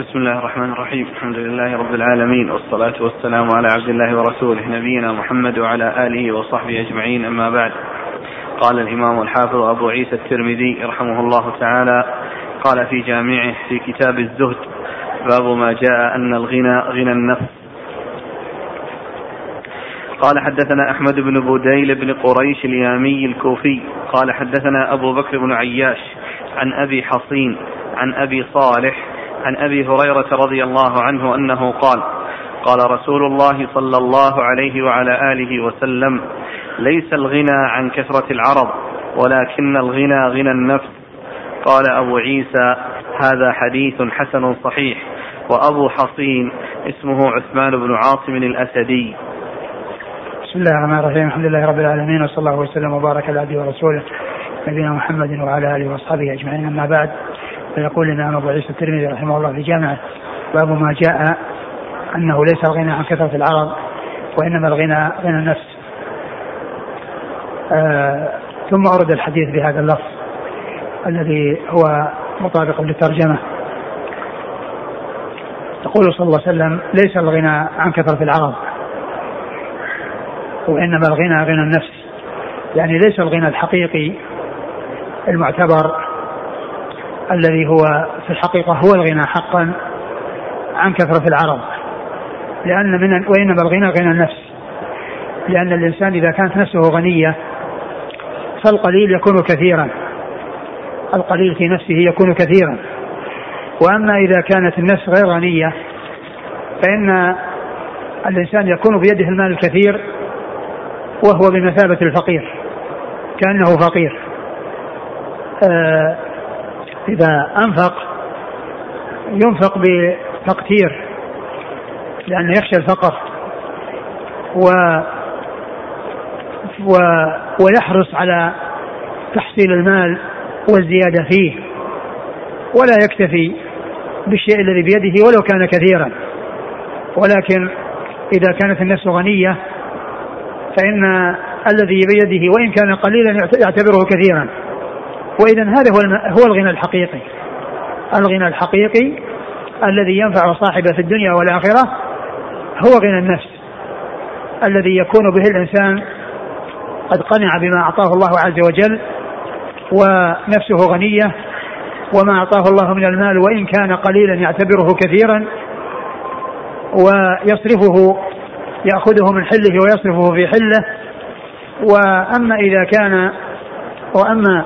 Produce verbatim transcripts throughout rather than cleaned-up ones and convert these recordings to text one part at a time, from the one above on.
بسم الله الرحمن الرحيم. الحمد لله رب العالمين، والصلاة والسلام على عبد الله ورسوله نبينا محمد وعلى آله وصحبه أجمعين، أما بعد. قال الإمام الحافظ أبو عيسى الترمذي رحمه الله تعالى قال في جامعه في كتاب الزهد: باب ما جاء أن الغنى غنى النفس. قال حدثنا أحمد بن بوديل بن قريش اليامي الكوفي قال حدثنا أبو بكر بن عياش عن أبي حصين عن أبي صالح عن أبي هريرة رضي الله عنه أنه قال: قال رسول الله صلى الله عليه وعلى آله وسلم: ليس الغنى عن كثرة العرض، ولكن الغنى غنى النفس. قال أبو عيسى: هذا حديث حسن صحيح. وأبو حصين اسمه عثمان بن عاصم الأسدي. بسم الله الرحمن الرحيم. الحمد لله رب العالمين، وصلى الله وسلم وبارك على عبده ورسوله نبينا محمد وعلى آله وأصحابه أجمعين، أما بعد. فيقول الإمام أبو عيسى الترمذي رحمه الله في جامعه: باب ما جاء أنه ليس الغنى عن كثرة العرض، وإنما الغنى غنى النفس. آه ثم أورد الحديث بهذا اللفظ الذي هو مطابق للترجمة. يقول صلى الله عليه وسلم: ليس الغنى عن كثرة العرض، وإنما الغنى غنى النفس. يعني ليس الغنى الحقيقي المعتبر الذي هو في الحقيقة هو الغنى حقا عن كثرة العرض، لأن من وإنما الغنى غنى النفس، لأن الإنسان إذا كانت نفسه غنية فالقليل يكون كثيرا، القليل في نفسه يكون كثيرا. وأما إذا كانت النفس غير غنية فإن الإنسان يكون بيده المال الكثير وهو بمثابة الفقير، كأنه فقير. آه إذا أنفق ينفق بتقتير لأنه يخشى الفقر، و... و... ويحرص على تحصيل المال والزيادة فيه، ولا يكتفي بالشيء الذي بيده ولو كان كثيرا. ولكن إذا كانت النفس غنية فإن الذي بيده وإن كان قليلا يعتبره كثيرا. وإذن هذا هو الغنى الحقيقي، الغنى الحقيقي الذي ينفع صاحبه في الدنيا والآخرة هو غنى النفس، الذي يكون به الإنسان قد قنع بما أعطاه الله عز وجل ونفسه غنية، وما أعطاه الله من المال وإن كان قليلا يعتبره كثيرا ويصرفه، يأخذه من حله ويصرفه في حله. وأما إذا كان وأما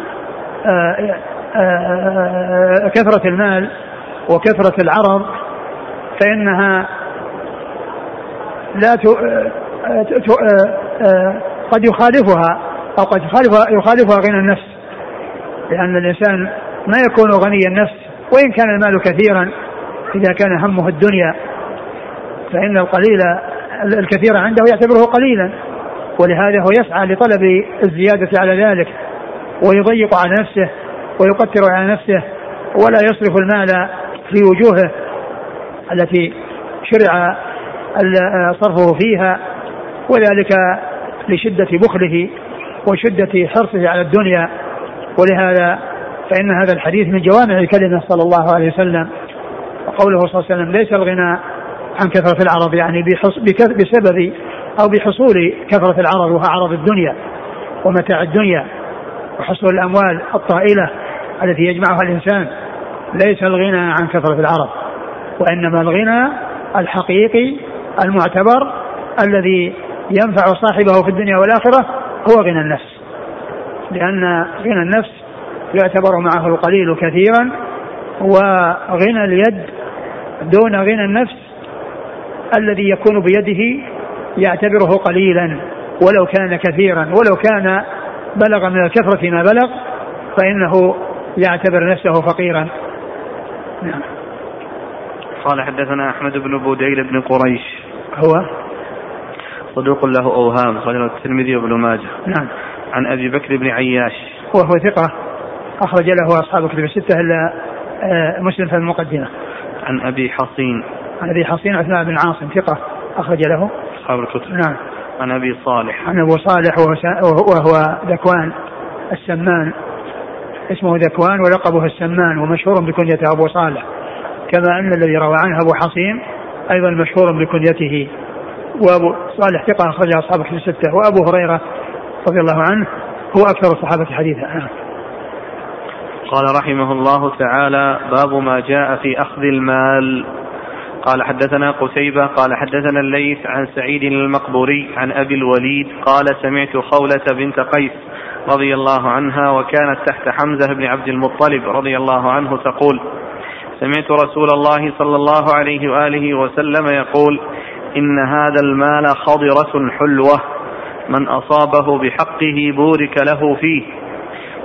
آآ آآ كثرة المال وكثرة العرض فإنها لا ت... آآ آآ قد يخالفها أو قد يخالفها, يخالفها غنى النفس، لأن الإنسان ما يكون غني النفس وإن كان المال كثيرا إذا كان همه الدنيا، فإن القليل الكثير عنده يعتبره قليلا، ولهذا هو يسعى لطلب الزيادة على ذلك ويضيق على نفسه ويقتر على نفسه، ولا يصرف المال في وجوهه التي شرع صرفه فيها، وذلك لشدة بخله وشدة حرصه على الدنيا. ولهذا فإن هذا الحديث من جوامع الكلمة صلى الله عليه وسلم، وقوله صلى الله عليه وسلم: ليس الغنى عن كثرة العرض، يعني بسبب أو بحصول كثرة العرض، وها عرض الدنيا ومتاع الدنيا وحصول الأموال الطائلة التي يجمعها الإنسان. ليس الغنى عن كثرة العرض، وإنما الغنى الحقيقي المعتبر الذي ينفع صاحبه في الدنيا والآخرة هو غنى النفس، لأن غنى النفس يعتبر معه القليل كثيرا، وغنى اليد دون غنى النفس الذي يكون بيده يعتبره قليلا ولو كان كثيرا، ولو كان بلغ من الكثرة ما بلغ فإنه يعتبر نفسه فقيرا. نعم. قال حدثنا أحمد بن بوديل بن قريش، هو صدوق له أوهام، خرجه الترمذي وابن ماجه. نعم. عن أبي بكر بن عياش، وهو ثقة أخرج له أصحاب كتب الستة إلا مسلم في المقدمة. عن أبي حصين، عن أبي حصين عثمان بن عاصم، ثقة أخرج له أصحاب الكتب. نعم. عن أبي صالح، عن أبو صالح وهو ذكوان السمان، اسمه ذكوان ولقبه السمان، ومشهور بكنيته أبو صالح، كما أن الذي روى عنه أبو حصين أيضا مشهور بكنيته. وأبو صالح ثقة أخرجها أصحاب الكتب الستة. وأبو هريرة رضي الله عنه هو أكثر الصحابة حديثا. قال رحمه الله تعالى: باب ما جاء في أخذ المال. قال: حدثنا قتيبة قال حدثنا الليث عن سعيد المقبوري عن أبي الوليد قال: سمعت خولة بنت قيس رضي الله عنها وكانت تحت حمزة بن عبد المطلب رضي الله عنه تقول: سمعت رسول الله صلى الله عليه وآله وسلم يقول: إن هذا المال خضرة حلوة، من أصابه بحقه بورك له فيه،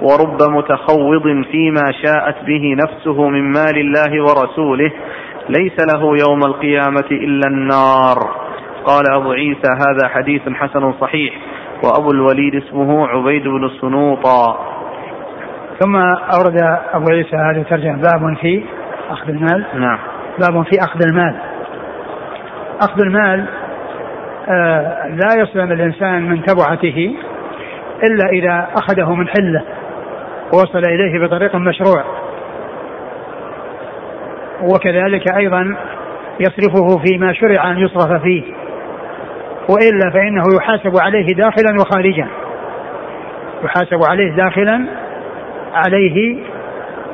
ورب متخوض فيما شاءت به نفسه من مال الله ورسوله، ليس له يوم القيامة إلا النار. قال أبو عيسى: هذا حديث حسن صحيح. وأبو الوليد اسمه عبيد بن السنوطة. ثم أورد أبو عيسى هذه الترجمة: باب في أخذ المال. نعم. باب في أخذ المال. أخذ المال آه لا يسلم الإنسان من تبعته إلا إذا أخذه من حله ووصل إليه بطريق مشروع، وكذلك أيضا يصرفه فيما شرع أن يصرف فيه، وإلا فإنه يحاسب عليه داخلا وخارجا، يحاسب عليه داخلا عليه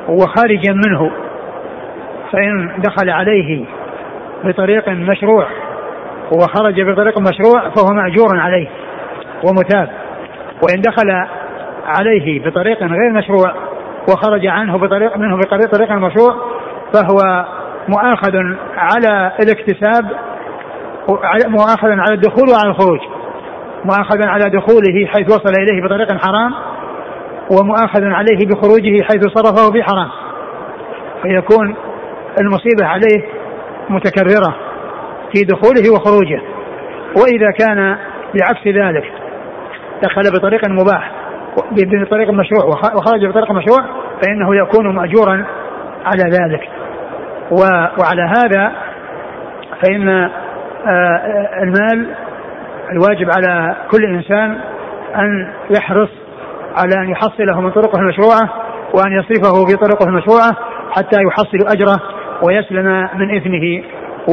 وخارجا منه. فإن دخل عليه بطريق مشروع وخرج بطريق مشروع فهو مأجور عليه ومتاب، وإن دخل عليه بطريق غير مشروع وخرج عنه بطريق منه بطريق طريق مشروع فهو مؤاخذ على الاكتساب، مؤاخذ على الدخول وعلى الخروج، مؤاخذ على دخوله حيث وصل إليه بطريق حرام، ومؤاخذ عليه بخروجه حيث صرفه في حرام، فيكون المصيبة عليه متكررة في دخوله وخروجه. وإذا كان بعكس ذلك دخل بطريق مباح بطريق مشروع وخرج بطريق مشروع فإنه يكون مأجورا على ذلك. وعلى هذا فإن المال الواجب على كل إنسان أن يحرص على أن يحصله من طرقه المشروعة وأن يصرفه في طرقه المشروعة حتى يحصل أجره ويسلم من إثمه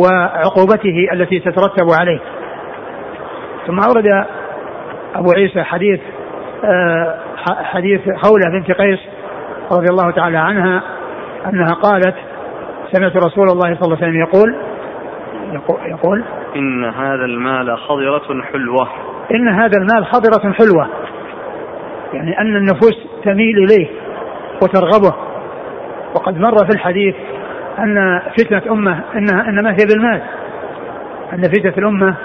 وعقوبته التي تترتب عليه. ثم أورد أبو عيسى حديث حديث خولة بنت قيس رضي الله تعالى عنها أنها قالت: سمعت رسول الله صلى الله عليه وسلم يقول يقول إن هذا المال خضرة حلوة. إن هذا المال خضرة حلوة، يعني أن النفوس تميل إليه وترغبه. وقد مر في الحديث أن فتنة أمة إنها إنما هي بالمال، أن فتنة الأمة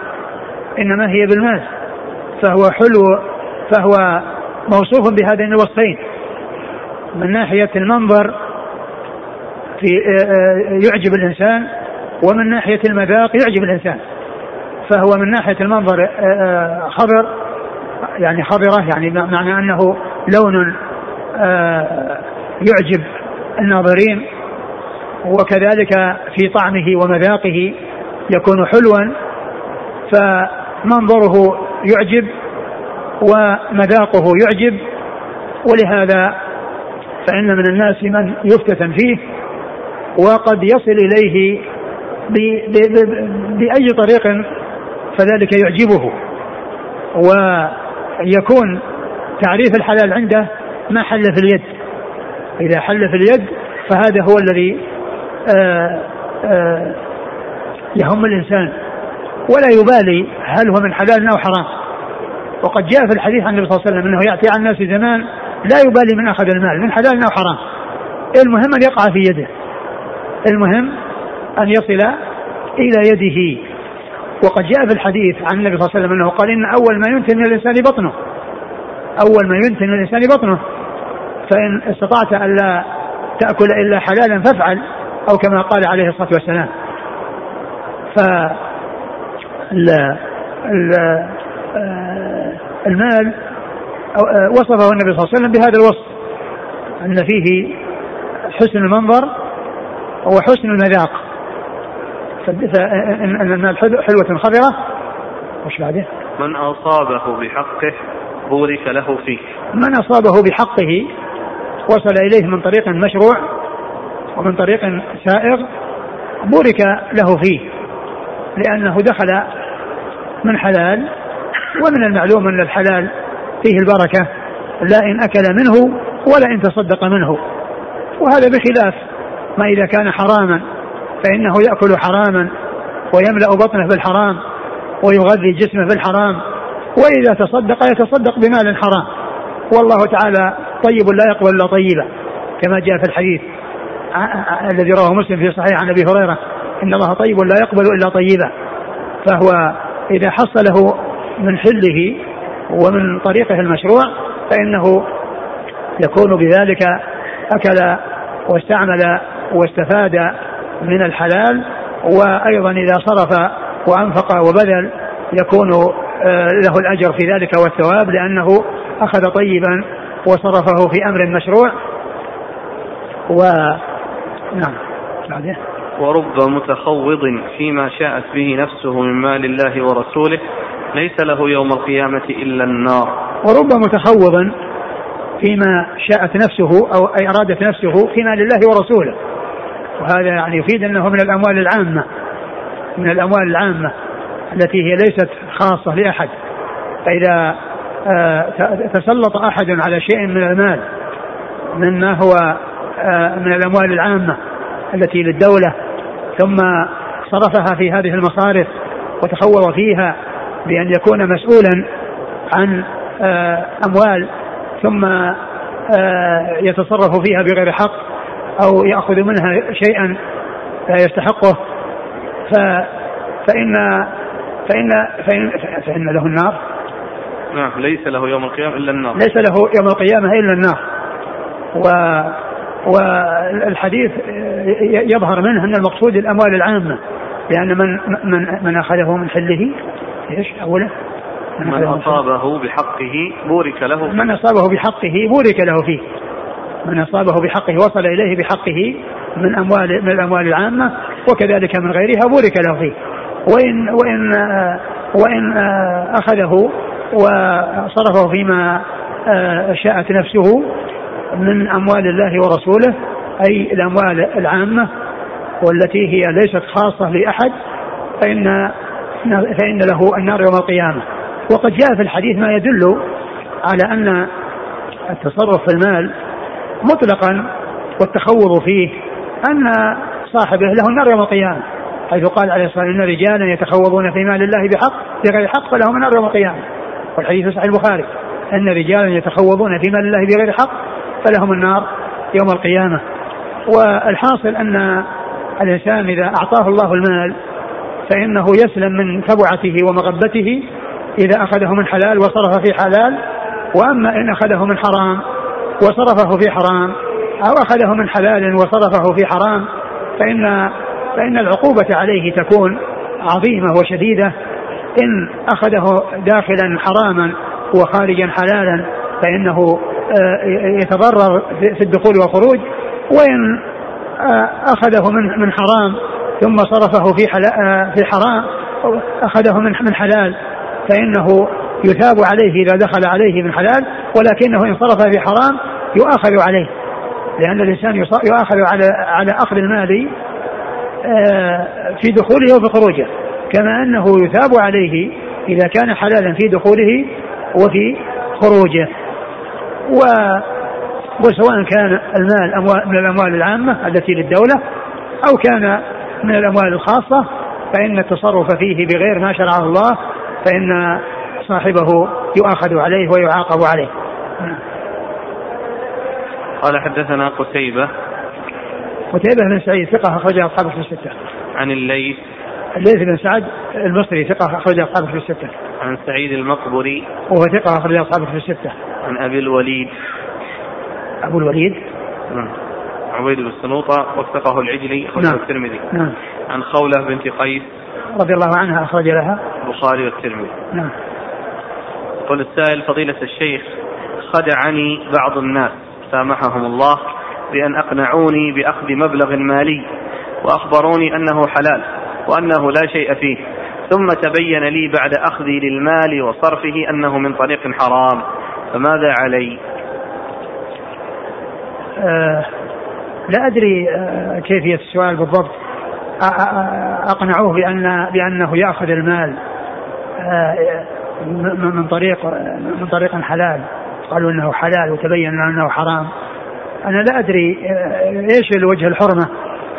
إنما هي بالمال، فهو حلو، فهو موصوف بهذين الوصفين: من ناحية المنظر في يعجب الإنسان، ومن ناحية المذاق يعجب الإنسان. فهو من ناحية المنظر خضر، يعني خضرة، يعني معنى أنه لون يعجب الناظرين، وكذلك في طعمه ومذاقه يكون حلوا، فمنظره يعجب ومذاقه يعجب. ولهذا فإن من الناس من يفتتن فيه وقد يصل إليه بأي طريق فذلك يعجبه، ويكون تعريف الحلال عنده ما حل في اليد. إذا حل في اليد فهذا هو الذي آآ آآ يهم الإنسان ولا يبالي هل هو من حلال أو حرام. وقد جاء في الحديث عن النبي صلى الله عليه وسلم أنه يأتي عن الناس زمان لا يبالي من أخذ المال من حلال أو حرام، المهم أن يقع في يده، المهم أن يصل إلى يده. وقد جاء في الحديث عن النبي صلى الله عليه وسلم أنه قال: إن أول ما ينتن من الإنسان بطنه، أول ما ينتن من الإنسان بطنه، فإن استطعت ألا تأكل إلا حلالا فافعل، أو كما قال عليه الصلاة والسلام. فالمال وصفه النبي صلى الله عليه وسلم بهذا الوصف، أن فيه حسن المنظر وحسن المذاق، فإن المال حلوة خضرة. وش بعده؟ من أصابه بحقه بورك له فيه. من أصابه بحقه وصل إليه من طريق مشروع ومن طريق سائغ بورك له فيه لأنه دخل من حلال، ومن المعلوم أن الحلال فيه البركة لا إن أكل منه ولا إن تصدق منه، وهذا بخلاف ما إذا كان حراما فإنه يأكل حراما ويملأ بطنه بالحرام ويغذي جسمه بالحرام، وإذا تصدق يتصدق بمال حرام، والله تعالى طيب لا يقبل إلا طيبا، كما جاء في الحديث الذي رواه مسلم في صحيح عن أبي هريرة إن الله طيب لا يقبل إلا طيبا. فهو إذا حصله من حله ومن طريقه المشروع فإنه يكون بذلك أكل واستعمل واستفاد من الحلال، وأيضا إذا صرف وأنفق وبذل يكون له الأجر في ذلك والثواب، لأنه أخذ طيبا وصرفه في أمر مشروع. و... نعم. ورب متخوض فيما شاءت به نفسه من مال الله ورسوله ليس له يوم القيامة إلا النار. ورب متخوض فيما شاءت نفسه أو أي أرادت نفسه في مال الله ورسوله، وهذا يعني يفيد أنه من الأموال العامة، من الأموال العامة التي هي ليست خاصة لأحد. فإذا تسلط أحد على شيء من المال مما هو من الأموال العامة التي للدولة ثم صرفها في هذه المصارف وتخوض فيها بأن يكون مسؤولا عن أموال ثم يتصرف فيها بغير حق أو يأخذ منها شيئا لا يستحقه، فإن فإن فإن فإن له النار. نعم، ليس له يوم القيامة إلا النار، ليس له يوم القيامة إلا النار. و والحديث يظهر منه أن المقصود الأموال العامة، لأن من من من أخذه من حله إيش أوله من, من أصابه بحقه بورك له، من أصابه بحقه بورك له فيه، من أصابه بحقه وصل إليه بحقه من أموال من الأموال العامة، وكذلك من غيرها بورك له فيه. وإن وإن وإن أخذه وصرفه فيما شاءت نفسه من أموال الله ورسوله، أي الأموال العامة والتي هي ليست خاصة لأحد، فإن, فإن له النار يوم القيامة. وقد جاء في الحديث ما يدل على أن التصرف في المال مطلقا والتخوض فيه أن صاحبه له النار يوم القيامة، حيث قال عليه الصلاة والسلام إن رجالا يتخوضون في مال الله بحق بغير حق فلهم النار يوم القيامة، والحديث في صحيح البخاري أن رجالا يتخوضون في مال الله بغير حق فلهم النار يوم القيامة. والحاصل أن الإنسان إذا أعطاه الله المال فإنه يسلم من تبعته ومغبته إذا أخذه من حلال وصرف في حلال، وأما إن أخذه من حرام وصرفه في حرام أو أخذه من حلال وصرفه في حرام فإن, فإن العقوبة عليه تكون عظيمة وشديدة. إن أخذه داخلا حراما وخارجا حلالا فإنه يتضرر في الدخول والخروج، وإن أخذه من حرام ثم صرفه في في حرام أخذه من حلال فإنه يثاب عليه إذا دخل عليه من حلال، ولكنه إن صرف في حرام يؤاخذ عليه، لأن الإنسان يؤاخذ على على أخذ المال في دخوله وفي خروجه، كما أنه يثاب عليه إذا كان حلالا في دخوله وفي خروجه. و... وسواء كان المال أموال... من الأموال العامة التي للدولة أو كان من الأموال الخاصة، فإن التصرف فيه بغير ما شرعه الله فإن صاحبه يؤاخذ عليه ويعاقب عليه. قال حدثنا قتيبة قتيبة بن سعيد ثقة أخرجها أصحاب الكتب الستة. عن الليث الليث بن سعد المصري ثقة أخرجها أصحاب الكتب الستة. عن سعيد المقبري وهو ثقة أخرجها أصحاب الكتب الستة. عن أبي الوليد أبو الوليد عبيد بن سنوطة وثقه العجلي خرج الترمذي. عن خولة بنت قيس رضي الله عنها أخرج لها البخاري والترمذي. قال السائل فضيلة الشيخ خدعني بعض الناس سامحهم الله بأن أقنعوني بأخذ مبلغ مالي وأخبروني أنه حلال وأنه لا شيء فيه، ثم تبين لي بعد أخذي للمال وصرفه أنه من طريق حرام، فماذا علي؟ آه لا أدري آه كيفية السؤال بالضبط، أقنعوه بأن بأنه يأخذ المال من طريق من طريق حلال. قالوا أنه حلال وتبين أنه حرام. أنا لا أدري إيش الوجه الحرمة,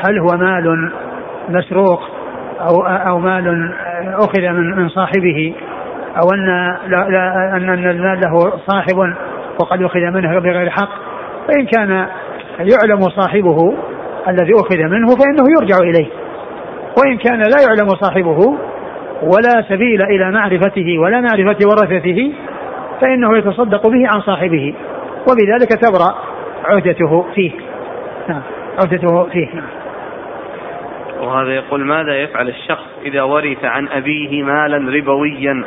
هل هو مال مسروق أو أو مال أخذ من صاحبه, أو أن لا أن المال له صاحب وقد أخذ منه بغير حق. فإن كان يعلم صاحبه الذي أخذ منه فإنه يرجع إليه, وإن كان لا يعلم صاحبه ولا سبيل إلى معرفته ولا معرفة ورثته فإنه يتصدق به عن صاحبه, وبذلك تبرأ عهدته فيه عهدته فيه وهذا يقول: ماذا يفعل الشخص إذا ورث عن أبيه مالا ربويا؟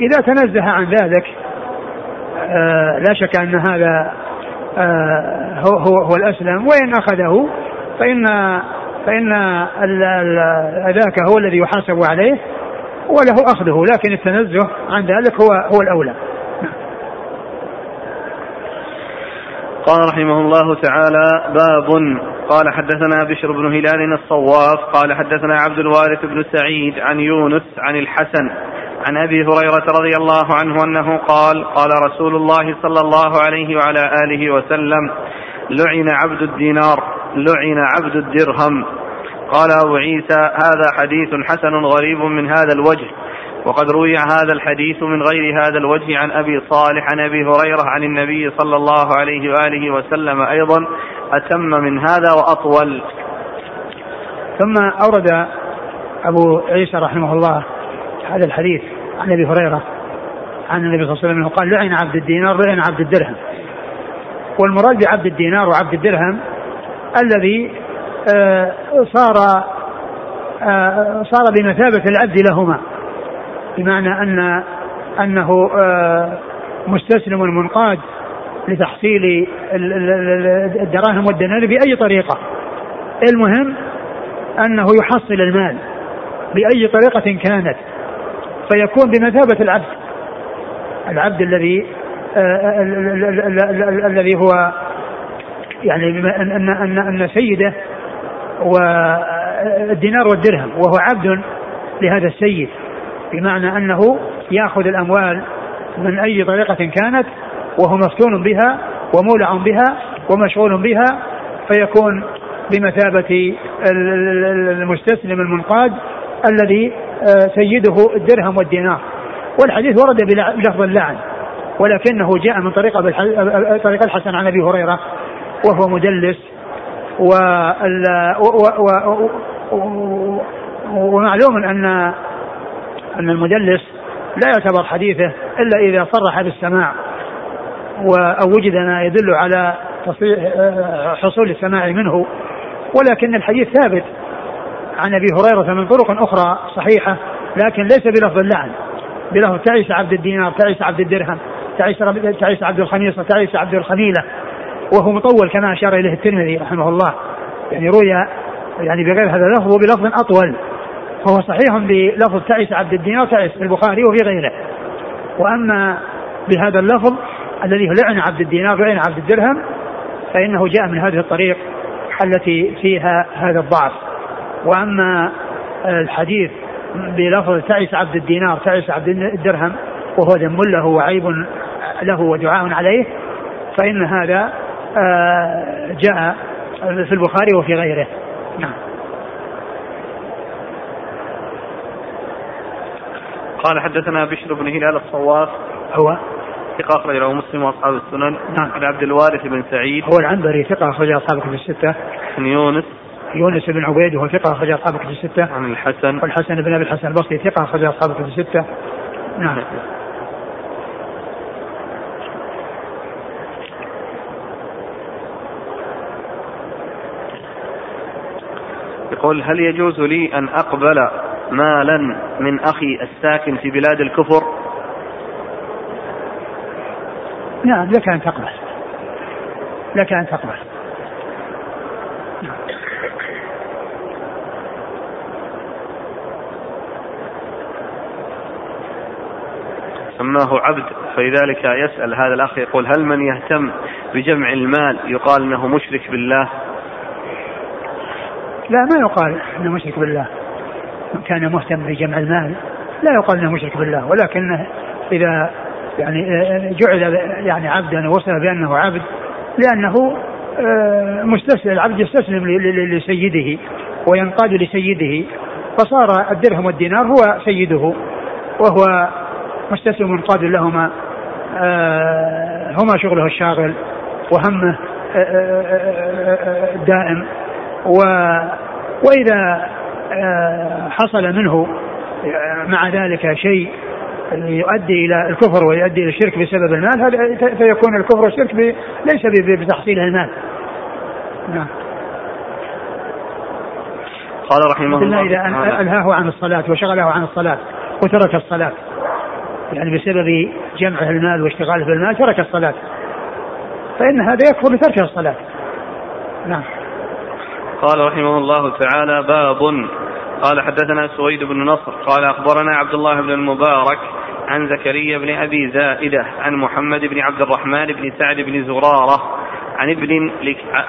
إذا تنزه عن ذلك آه لا شك أن هذا آه هو, هو, هو الأسلم, وإن أخذه فإن فإن ذاك هو الذي يحاسب عليه وله أخذه, لكن التنزه عن ذلك هو, هو الأولى. قال رحمه الله تعالى: باب. قال: حدثنا بشر بن هلال الصواف قال: حدثنا عبد الوارث بن سعيد عن يونس عن الحسن عن أبي هريرة رضي الله عنه أنه قال: قال رسول الله صلى الله عليه وعلى آله وسلم: لعن عبد الدينار, لعن عبد الدرهم. قال أبو عيسى: هذا حديث حسن غريب من هذا الوجه, وقد روي هذا الحديث من غير هذا الوجه عن أبي صالح عن أبي هريرة عن النبي صلى الله عليه وآله وسلم أيضا أتم من هذا وأطول. ثم أورد أبو عيسى رحمه الله هذا الحديث عن أبي هريرة عن النبي صلى الله عليه وسلم قال: لعن عبد الدينار, لعن عبد الدرهم. والمراد بعبد الدينار وعبد الدرهم الذي صار صار بمثابة العبد لهما, بمعنى أن أنه مستسلم منقاد لتحصيل الدراهم والدنانير بأي طريقة, المهم أنه يحصل المال بأي طريقة كانت, فيكون بمثابة العبد, العبد الذي الذي هو يعني أن أن أن سيده والدينار والدرهم, وهو عبد لهذا السيد, بمعنى أنه يأخذ الأموال من أي طريقة كانت, وهو مفتون بها ومولع بها ومشغول بها, فيكون بمثابة المستسلم المنقاد الذي سيده الدرهم والدينار. والحديث ورد بلفظ اللعن, ولكنه جاء من طريق الحسن عن أبي هريرة وهو مدلس, ومعلوم أن أن المدلس لا يعتبر حديثه إلا إذا صرح بالسماع أو وجد ما يدل على حصول السماع منه, ولكن الحديث ثابت عن أبي هريرة من طرق أخرى صحيحة, لكن ليس بلفظ اللعن, بلفظ تعيس عبد الدينار, تعيس عبد الدرهم, تعيس عبد الخميصة, تعيس عبد الخميلة, وهو مطول كما أشار إليه الترمذي رحمه الله, يعني روي يعني بغير هذا اللفظ وبلفظ أطول, فهو صحيح بلفظ تعيس عبد الدينار, تعيس في البخاري وفي غيره. وأما بهذا اللفظ الذي لعن عبد الدينار, لعن عبد الدرهم, فإنه جاء من هذه الطريق التي فيها هذا الضعف. وأما الحديث بلفظ تعيس عبد الدينار, تعيس عبد الدرهم, وهو ذم له وعيب له ودعاء عليه, فإن هذا جاء في البخاري وفي غيره. نعم. قال: حدثنا بشر بن هلال الصواف هو ثقة أخرج له مسلم وأصحاب السنن. نعم. عن عبد الوارث بن سعيد هو العنبري ثقة أخرج أصحاب الكتب الستة. عن يونس يونس بن عبيد وهو ثقة أخرج أصحاب الكتب الستة. عن الحسن والحسن بن أبي الحسن البصري ثقة أخرج أصحاب الكتب الستة. نعم. يقول: هل يجوز لي أن أقبل مالا من أخي الساكن في بلاد الكفر؟ نعم, لك أن تقبل, لك أن تقبل. سماه عبد, فلذلك يسأل هذا الأخ يقول: هل من يهتم بجمع المال يقال أنه مشرك بالله؟ لا ما يقال أنه مشرك بالله كان مهتم بجمع المال, لا يقال أنه مشرك بالله, ولكنه إذا يعني جعل يعني عبدا وصل بأنه عبد لأنه مستسلم, العبد يستسلم لسيده وينقاد لسيده, فصار الدرهم والدينار هو سيده وهو مستسلم منقاد لهما, هما شغله الشاغل وهمه الدائم. وإذا حصل منه مع ذلك شيء يؤدي إلى الكفر ويؤدي إلى الشرك بسبب المال, هذا فيكون الكفر والشرك ليس بتحصيل المال. نعم. قال رحمه الله إذا ألهاه عن الصلاة وشغله عن الصلاة وترك الصلاة, يعني بسبب جمعه المال واشتغاله بالمال ترك الصلاة, فإن هذا يكفر بترك الصلاة. نعم. قال رحمه الله تعالى باب. قال حدثنا سويد بن نصر قال أخبرنا عبد الله بن المبارك عن زكريا بن أبي زائدة عن محمد بن عبد الرحمن بن سعد بن زرارة عن ابن,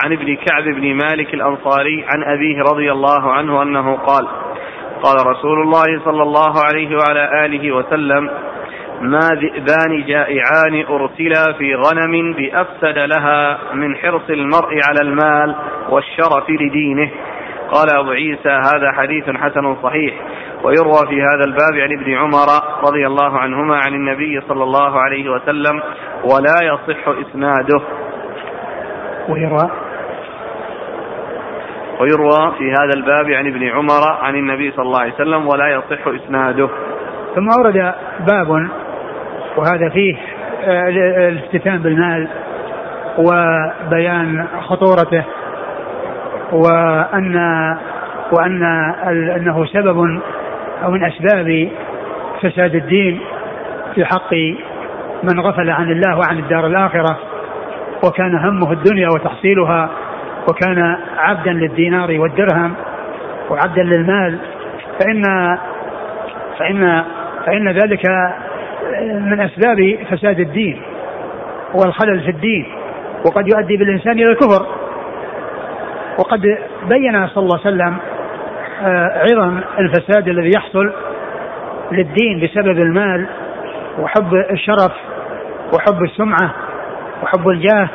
عن ابن كعب بن مالك الأنصاري عن أبيه رضي الله عنه أنه قال قال رسول الله صلى الله عليه وعلى آله وسلم ما ذئبان جائعان أرسلا في غنم بأفسد لها من حرص المرء على المال والشرف لدينه. قال أبو عيسى هذا حديث حسن صحيح, ويروى في هذا الباب عن ابن عمر رضي الله عنهما عن النبي صلى الله عليه وسلم ولا يصح إسناده. ويروى ويروى في هذا الباب عن ابن عمر عن النبي صلى الله عليه وسلم ولا يصح إسناده. ثم أورد باب, وهذا فيه الاستتان بالمال وبيان خطورته وأن وأن أنه سبب أو من أسباب فساد الدين في حق من غفل عن الله وعن الدار الآخرة وكان همه الدنيا وتحصيلها وكان عبدا للدينار والدرهم وعبدا للمال, فإن فإن فإن ذلك من أسباب فساد الدين والخلل في الدين, وقد يؤدي بالإنسان إلى الكفر. وقد بين صلى الله عليه وسلم عظم الفساد الذي يحصل للدين بسبب المال وحب الشرف وحب السمعة وحب الجاه,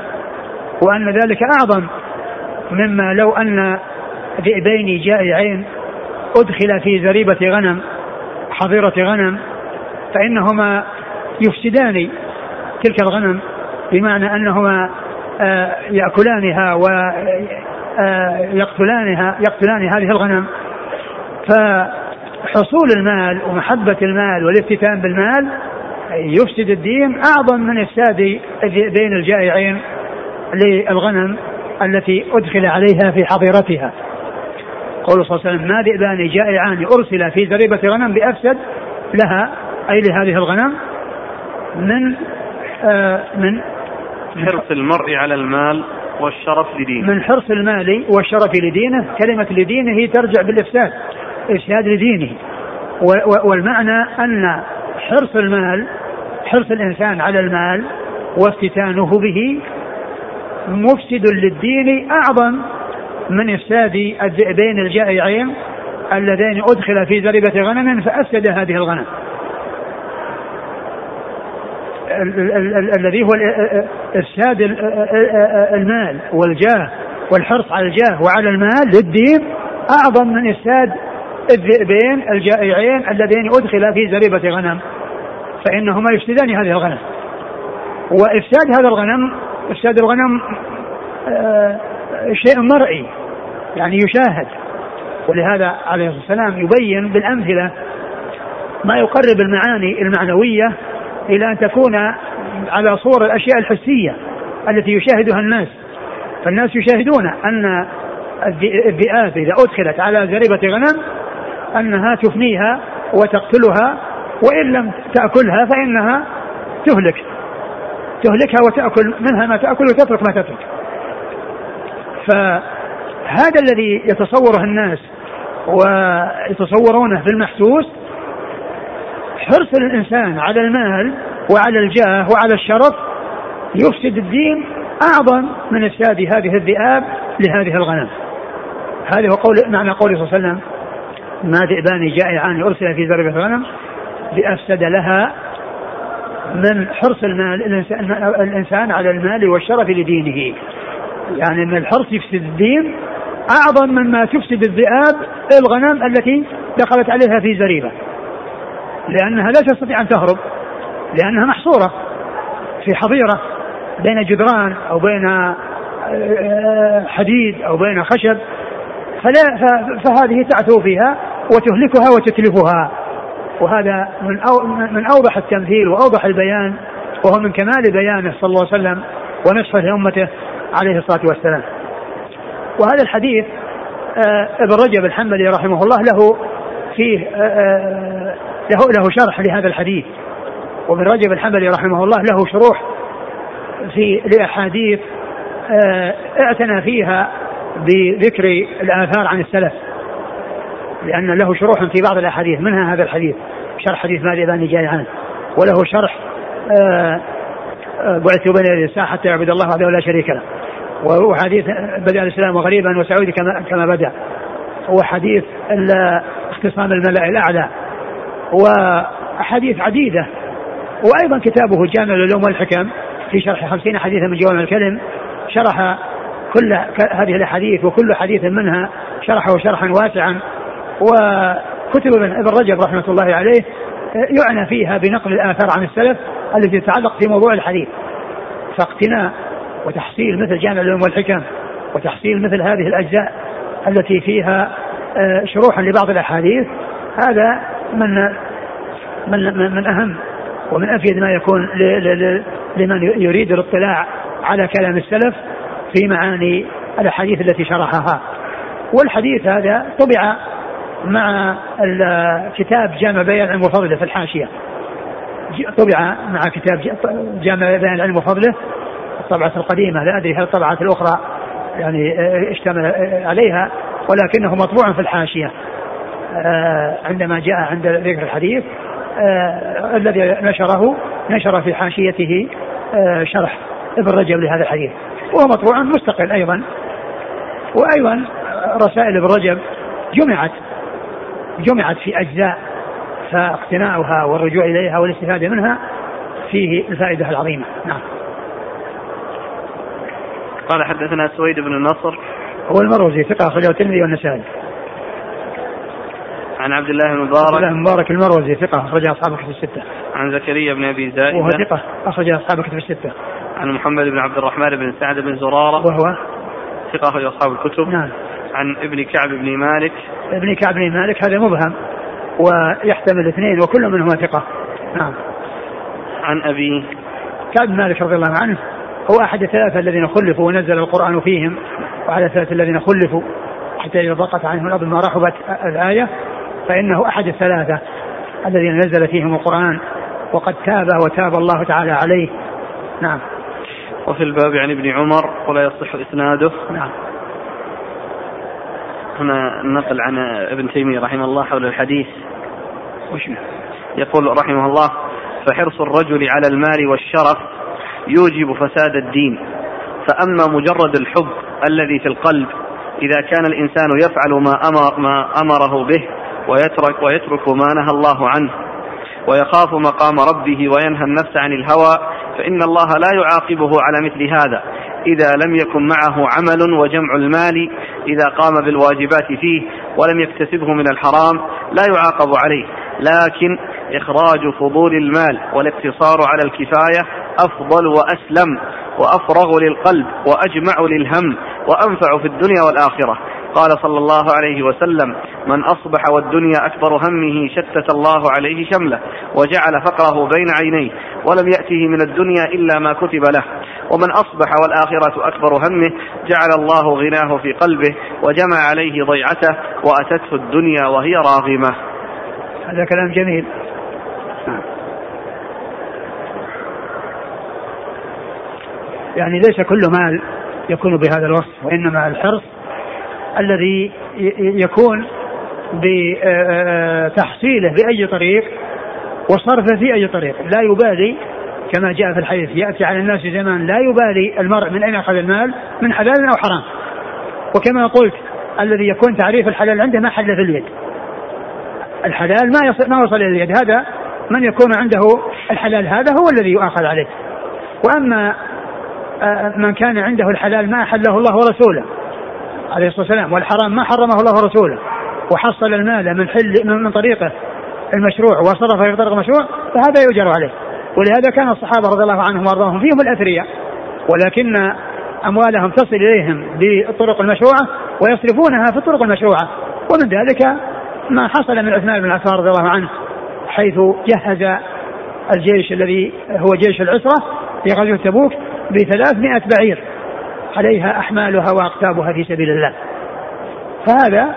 وأن ذلك أعظم مما لو أن ذئبين جائعين أدخل في زريبة غنم حظيرة غنم فإنهما يفسدان تلك الغنم, بمعنى أنهما يأكلانها و يقتلانها يقتلان هذه الغنم. فحصول المال ومحبة المال والافتتان بالمال يفسد الدين أعظم من إفساد بين الجائعين للغنم التي أدخل عليها في حظيرتها. قول صلى الله عليه وسلم ما ذئبان جائعان أرسل في زريبة غنم بأفسد لها, أي لهذه الغنم, من من حرص المرء على المال والشرف لدينه, من حرص المال والشرف لدينه. كلمة لدينه ترجع بالإفساد, إفساد لدينه, والمعنى أن حرص المال, حرص الإنسان على المال وافتتانه به مفسد للدين أعظم من إفساد الذئبين الجائعين اللذين أدخل في زربة غنم فأفسد هذه الغنم, الذي هو إفساد المال والجاه والحرص على الجاه وعلى المال للدين أعظم من إفساد الذئبين الجائعين الذين أدخل في زريبة غنم فإنهما يفسدان هذه الغنم. وإفساد هذا الغنم, إفساد الغنم شيء مرئي يعني يشاهد, ولهذا عليه الصلاة والسلام يبين بالأمثلة ما يقرب المعاني المعنوية إلى أن تكون على صور الأشياء الحسية التي يشاهدها الناس. فالناس يشاهدون أن الذئاب إذا أدخلت على زريبة غنم أنها تفنيها وتقتلها, وإن لم تأكلها فإنها تهلك تهلكها وتأكل منها ما تأكل وتترك ما تترك. فهذا الذي يتصوره الناس ويتصورونه في المحسوس, حرص الإنسان على المال وعلى الجاه وعلى الشرف يفسد الدين أعظم من إفساد هذه الذئاب لهذه الغنم. هذا هو قول معنى قوله صلى الله عليه وسلم ما ذئبان جائعان أرسل في ذربة غنم لأفسد لها من حرص المال الإنسان على المال والشرف لدينه. يعني أن الحرص يفسد الدين أعظم مما تفسد الذئاب الغنم التي دخلت عليها في زريبة، لأنها لا تستطيع أن تهرب لأنها محصورة في حظيرة بين جدران أو بين حديد أو بين خشب، فلا فهذه تعثو فيها وتهلكها وتتلفها. وهذا من من أوضح التمثيل وأوضح البيان، وهو من كمال بيانه صلى الله عليه وسلم ونصحه لأمته عليه الصلاة والسلام. وهذا الحديث ابن رجب الحنبلي رحمه الله له فيه له له شرح لهذا الحديث، وابن رجب الحنبلي رحمه الله له شروح في لأحاديث اعتنى فيها بذكر الآثار عن السلف، لأن له شروح في بعض الأحاديث، منها هذا الحديث شرح حديث ما ذئبان جائعان، وله شرح بعثت بين يدي الساعة حتى يعبد الله وحده لا شريك له، وحديث بدأ الإسلام غريبا وسعودي كما كما بدأ، وحديث اختصام الملأ الأعلى، وحديث عديدة، وأيضا كتابه جامع العلوم والحكم في شرح خمسين حديثا من جوامع الكلم شرح كل هذه الأحاديث، وكل حديث منها شرحه شرحا واسعا. وكتب ابن رجب رحمة الله عليه يعنى فيها بنقل الآثار عن السلف التي تتعلق في موضوع الحديث، فاقتناء وتحصيل مثل جامع العلوم والحكم وتحصيل مثل هذه الأجزاء التي فيها شروحا لبعض الأحاديث، هذا من من من أهم ومن أفيد ما يكون لمن يريد الاطلاع على كلام السلف في معاني الأحاديث التي شرحها. والحديث هذا طبع مع الكتاب جامع بيان العلم وفضله في الحاشية، طبع مع كتاب جامع بيان العلم وفضله الطبعة القديمة، لا أدري هل الطبعة الأخرى يعني اشتمل عليها، ولكنه مطبوع في الحاشية عندما جاء عند ذكر الحديث الذي نشره نشر في حاشيته شرح ابن رجب لهذا الحديث، وهو مطبوع مستقل أيضا. وأيضا رسائل ابن رجب جمعت جمعت في أجزاء، فاقتناؤها والرجوع إليها والاستفادة منها فيه الفائدة العظيمة. نعم. قال حدثنا سويد بن نصر هو المروزي ثقة أخرجه الترمذي والنسائي. عن عبد الله بن المبارك المبارك المروزي ثقة أخرج أصحاب الكتب الستة. عن زكريا بن أبي زائدة وهو ثقة أخرج أصحاب الكتب الستة. عن محمد بن عبد الرحمن بن سعد بن زرارة وهو ثقة أخرج أصحاب الكتب. نعم. عن ابن كعب بن مالك ابن كعب بن مالك هذا مبهم ويحتمل اثنين وكل منهما ثقة. نعم. عن أبي كعب بن مالك رضي الله عنه هو أحد الثلاثة الذين خلفوا ونزل القرآن فيهم، وعلى الثلاثة الذين خلفوا حتى إذا ضاقت عنهم الأرض بما رحبت الآية، فإنه أحد الثلاثة الذين نزل فيهم القرآن وقد تاب وتاب الله تعالى عليه. نعم. وفي الباب عن ابن عمر ولا يصح إسناده. نعم. هنا نقل عن ابن تيمية رحمه الله حول الحديث وشنو يقول رحمه الله: فحرص الرجل على المال والشرف يوجب فساد الدين، فأما مجرد الحب الذي في القلب إذا كان الإنسان يفعل ما أمر ما أمره به ويترك ويترك ما نهى الله عنه ويخاف مقام ربه وينهى النفس عن الهوى، فإن الله لا يعاقبه على مثل هذا إذا لم يكن معه عمل وجمع المال، إذا قام بالواجبات فيه ولم يكتسبه من الحرام لا يعاقب عليه، لكن إخراج فضول المال والاقتصار على الكفاية أفضل وأسلم وأفرغ للقلب وأجمع للهم وأنفع في الدنيا والآخرة. قال صلى الله عليه وسلم: من أصبح والدنيا أكبر همه شتت الله عليه شمله وجعل فقره بين عينيه ولم يأته من الدنيا إلا ما كتب له، ومن أصبح والآخرة أكبر همه جعل الله غناه في قلبه وجمع عليه ضيعته وأتته الدنيا وهي راغمة. هذا كلام جميل. يعني ليس كل مال يكون بهذا الوصف، وإنما الحرص الذي يكون بتحصيله بأي طريق وصرفه في أي طريق، لا يبالي كما جاء في الحديث: يأتي على الناس زمان لا يبالي المرء من أين أخذ المال، من حلال أو حرام. وكما قلت الذي يكون تعريف الحلال عنده ما حل في اليد. الحلال ما يصل ما وصل إلى اليد، هذا من يكون عنده الحلال هذا هو الذي يؤاخذ عليه. وأما من كان عنده الحلال ما حله الله ورسوله عليه الصلاة والسلام، والحرام ما حرمه الله ورسوله، وحصل المال من حل من طريقه المشروع وصرفه في طريق المشروع، فهذا يؤجر عليه. ولهذا كان الصحابة رضي الله عنهم وارضاهم فيهم الأثرياء، ولكن أموالهم تصل إليهم بالطرق المشروعة ويصرفونها في الطرق المشروعة. ومن ذلك ما حصل من عثمان بن عفان رضي الله عنه حيث جهز الجيش الذي هو جيش العسرة في غزوة تبوك بثلاثمائة بعير عليها أحمالها وأقتابها في سبيل الله. فهذا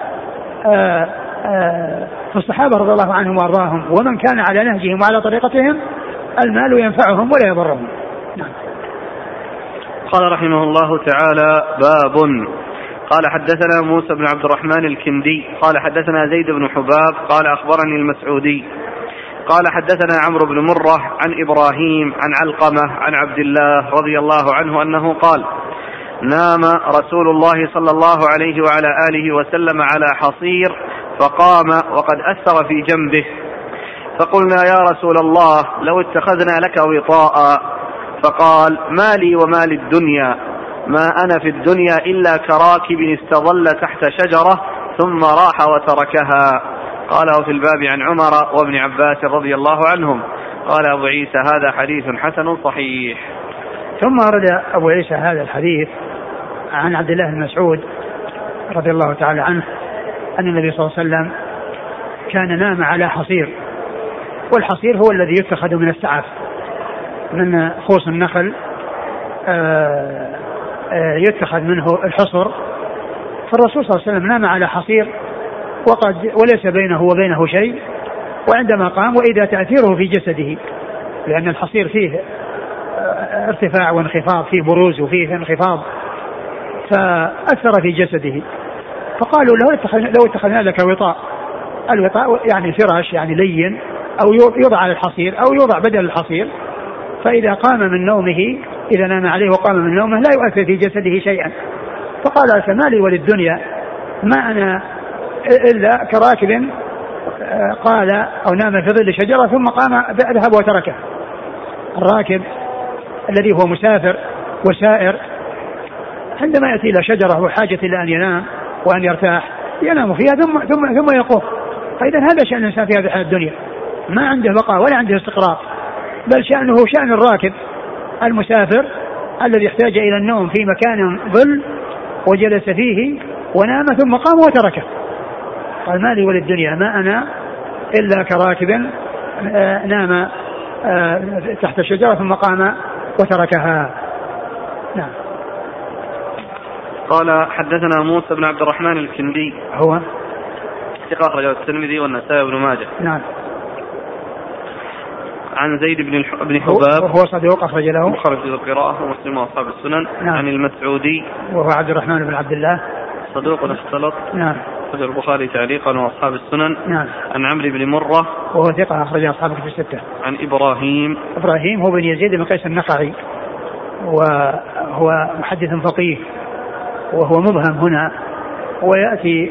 آآ آآ فالصحابة رضي الله عنهم وارضاهم ومن كان على نهجهم وعلى طريقتهم المال ينفعهم ولا يضرهم. قال رحمه الله تعالى: باب. قال: حدثنا موسى بن عبد الرحمن الكندي قال: حدثنا زيد بن حباب قال: أخبرني المسعودي قال: حدثنا عمرو بن مرة عن إبراهيم عن علقمة عن عبد الله رضي الله عنه أنه قال: نام رسول الله صلى الله عليه وعلى آله وسلم على حصير فقام وقد أثر في جنبه، فقلنا: يا رسول الله، لو اتخذنا لك وطاء. فقال: ما لي وما للدنيا، ما أنا في الدنيا إلا كراكب استظل تحت شجرة ثم راح وتركها. قاله في الباب عن عمر وابن عباس رضي الله عنهم. قال أبو عيسى: هذا حديث حسن صحيح. ثم أرد أبو عيسى هذا الحديث عن عبد الله بن مسعود رضي الله تعالى عنه أن النبي صلى الله عليه وسلم كان نام على حصير، والحصير هو الذي يتخذ من السعف من خوص النخل، يتخذ منه الحصر. فالرسول صلى الله عليه وسلم نام على حصير وقد وليس بينه وبينه شيء، وعندما قام وإذا تأثيره في جسده، لأن الحصير فيه ارتفاع وانخفاض، فيه بروز وفيه انخفاض، فأثر في جسده. فقالوا له: لو اتخذنا لك وطاء. الوطاء يعني فراش، يعني لين، أو يوضع على الحصير أو يوضع بدل الحصير، فإذا قام من نومه، إذا نام عليه وقام من نومه، لا يؤثر في جسده شيئا. فقال: فمالي وللدنيا، ما أنا إلا كراكب قال أو نام في ظل شجرة ثم قام فأذهب وتركه. الراكب الذي هو مسافر وسائر عندما يأتي إلى شجرة وحاجة إلى أن ينام وأن يرتاح ينام فيها ثم, ثم, ثم يقوم. فإذا هذا شأن الإنسان في هذه الدنيا، ما عنده بقاء ولا عنده استقرار، بل شأنه شأن الراكب المسافر الذي احتاج إلى النوم في مكان ظل وجلس فيه ونام ثم قام وتركه. قال: ما لي وللدنيا، ما أنا إلا كراكب نام تحت الشجرة ثم قام وتركها. نعم. قال: حدثنا موسى بن عبد الرحمن الكندي، هو ثقة أخرجه الترمذي والنسائي وابن ماجه. نعم. عن زيد بن حباب، وهو صدوق أخرج له البخاري في القراءة ومسلم وأصحاب السنن. نعم. عن المسعودي، وهو عبد الرحمن بن عبد الله، صدوق اختلط. نعم. أخرج البخاري تعليقا وأصحاب السنن. نعم. عن عمرو بن مرة، وهو ثقة أخرج أصحابه في الستة. عن إبراهيم، إبراهيم هو بن يزيد بن قيس النخعي، وهو محدث فقيه، وهو مبهم هنا ويأتي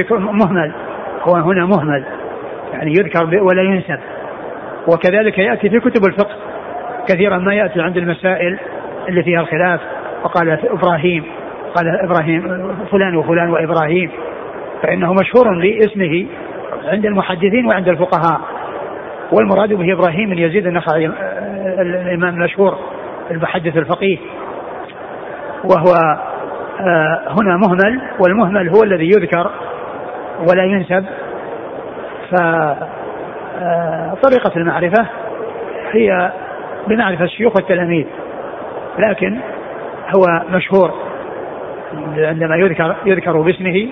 ذكر مهمل، هو هنا مهمل يعني يذكر ولا ينسب، وكذلك يأتي في كتب الفقه كثيرا ما يأتي عند المسائل اللي فيها الخلاف، وقال إبراهيم، قال إبراهيم فلان وفلان وإبراهيم، فإنه مشهور لاسمه عند المحدثين وعند الفقهاء. والمراد به إبراهيم بن يزيد النخعي الإمام المشهور المحدث الفقيه، وهو هنا مهمل، والمهمل هو الذي يذكر ولا ينسب. فطريقة المعرفة هي بمعرفة الشيوخ والتلاميذ، لكن هو مشهور عندما يذكر يذكر باسمه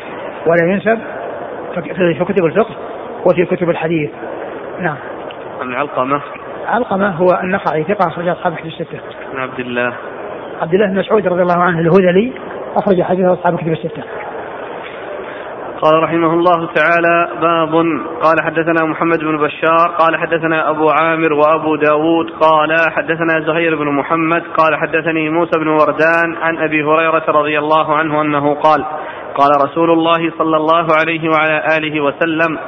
ولا ينسب في كتب الفقه وفي كتب الحديث. نعم. عن علقمة، علقمة هو النخعي ثقة أخرج أصحاب الحديث الستة. عن عبد الله، عبد الله بن مسعود رضي الله عنه الهذلي أخرج حديثه أصحاب الكتب الستة. قال رحمه الله تعالى: باب. قال: حدثنا محمد بن بشار قال: حدثنا أبو عامر وأبو داود قال: حدثنا زهير بن محمد قال: حدثني موسى بن وردان عن أبي هريرة رضي الله عنه أنه قال: قال رسول الله صلى الله عليه وعلى آله وسلم: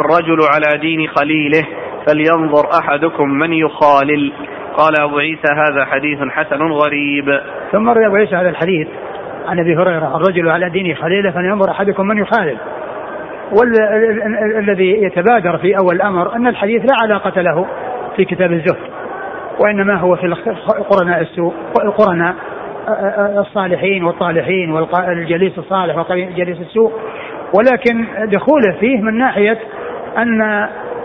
الرجل على دين خليله فلينظر أحدكم من يخالل. قال أبو عيسى: هذا حديث حسن غريب. ثم روى أبو عيسى هذا الحديث عن أبي هريرة: الرجل على دين خليله فلينظر أحدكم من يخالل. والذي يتبادر في أول الأمر أن الحديث لا علاقة له في كتاب الزهد، وإنما هو في القرناء السوء والقرناء الصالحين والطالحين والجليس الصالح والجليس السوء، ولكن دخوله فيه من ناحية أن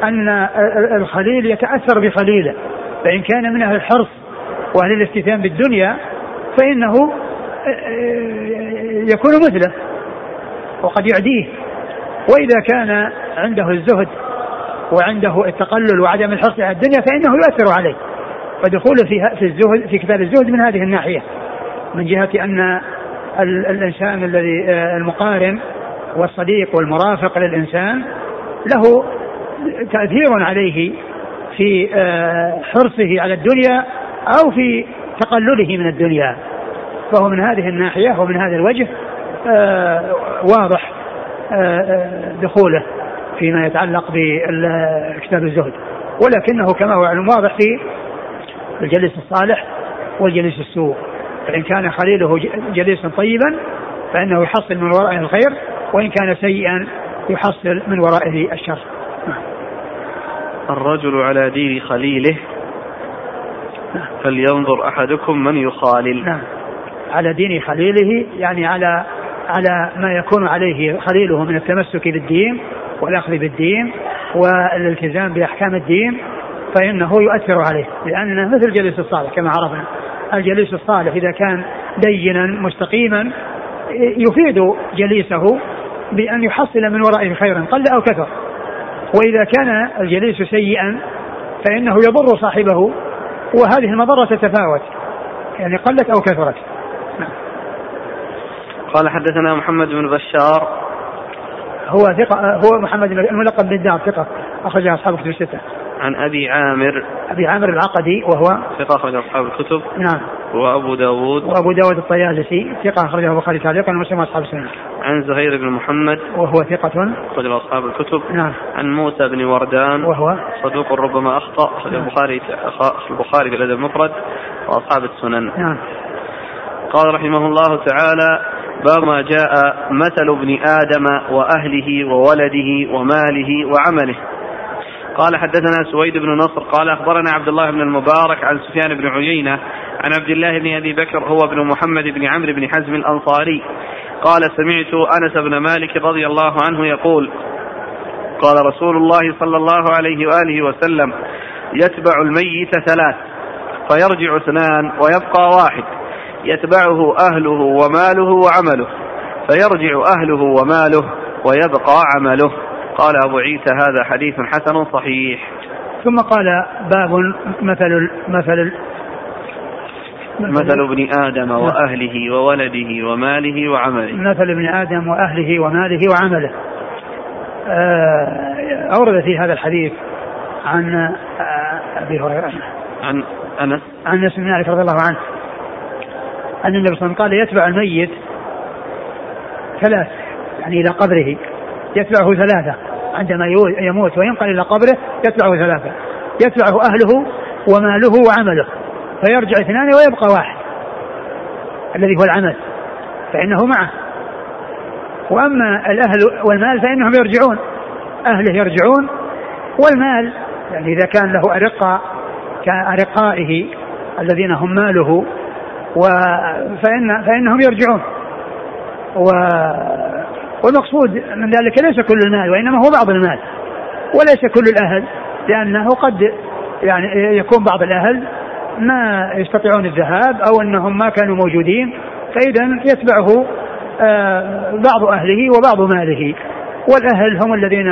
أن الخليل يتأثر بخليله، فإن كان من أهل الحرص وأهل الاستيثام بالدنيا فإنه يكون مثله وقد يعديه، وإذا كان عنده الزهد وعنده التقلل وعدم الحرص على الدنيا فإنه يؤثر عليه. فدخوله في الزهد في كتاب الزهد من هذه الناحية، من جهة أن الإنسان الذي المقارن والصديق والمرافق للإنسان له تأثير عليه في حرصه على الدنيا أو في تقلله من الدنيا، فهو من هذه الناحية ومن هذا الوجه واضح دخوله فيما يتعلق بكتاب الزهد، ولكنه كما هو علم واضح في الجليس الصالح والجليس السوء، فإن كان خليله جليسا طيبا فإنه يحصل من ورائه الخير، وإن كان سيئا يحصل من ورائه الشر. الرجل على دين خليله فلينظر أحدكم من يخالل. نعم، على دين خليله يعني على على ما يكون عليه خليله من التمسك بالدين والأخذ بالدين والالتزام بأحكام الدين، فإنه يؤثر عليه، لأنه مثل الجليس الصالح كما عرفنا، الجليس الصالح إذا كان دينا مستقيما يفيد جليسه بأن يحصل من ورائه خيرا قل أو كثر، وإذا كان الجليس سيئا فإنه يضر صاحبه، وهذه المضرة تتفاوت يعني قلت أو كثرت. قال: حدثنا محمد بن بشار، هو ثقة، هو محمد الملقب بالدار، ثقة أخرجها أصحاب كتب الستة. عن أبي عامر، أبي عامر العقدي وهو ثقة أخرجها أصحاب الكتب. نعم. وأبو داود وأبو داود الطيالسي ثقة أخرجها البخاري تعليقا ومسلم أصحاب السنة. عن زهير بن محمد وهو ثقة أخرجها أصحاب الكتب. نعم. عن موسى بن وردان وهو صدوق ربما أخطأ، أخرج البخاري البخاري بالأدب المفرد وأصحاب السنن. نعم. قال رحمه الله تعالى: باب ما جاء مثل ابن آدم وأهله وولده وماله وعمله. قال: حدثنا سويد بن نصر قال أخبرنا عبد الله بن المبارك عن سفيان بن عيينة عن عبد الله بن أبي بكر هو بن محمد بن عمرو بن حزم الأنصاري قال: سمعت أنس بن مالك رضي الله عنه يقول: قال رسول الله صلى الله عليه وآله وسلم: يتبع الميت ثلاث فيرجع اثنان ويبقى واحد، يتبعه أهله وماله وعمله، فيرجع أهله وماله ويبقى عمله. قال أبو عيسى: هذا حديث حسن صحيح. ثم قال: باب مثل مثل مثل ابن آدم وأهله وولده وماله وعمله. مثل ابن آدم وأهله وماله وعمله. أورد في هذا الحديث عن أبي هريرة عن أنس عن أنس بن مالك رضي الله عنه أن النبي صلى الله عليه وسلم قال: يتبع الميت ثلاث، يعني إلى قبره يتبعه ثلاثة، عندما يموت وينقل إلى قبره يتبعه ثلاثة، يتبعه أهله وماله وعمله، فيرجع اثنان ويبقى واحد الذي هو العمل فإنه معه. وأما الأهل والمال فإنهم يرجعون، أهله يرجعون، والمال يعني إذا كان له أرقاء كأرقائه الذين هم ماله فإن فإنهم يرجعون. و... والمقصود من ذلك ليس كل المال وإنما هو بعض المال، وليس كل الأهل، لأنه قد يعني يكون بعض الأهل ما يستطيعون الذهاب أو أنهم ما كانوا موجودين، فإذن يتبعه بعض أهله وبعض ماله، والأهل هم الذين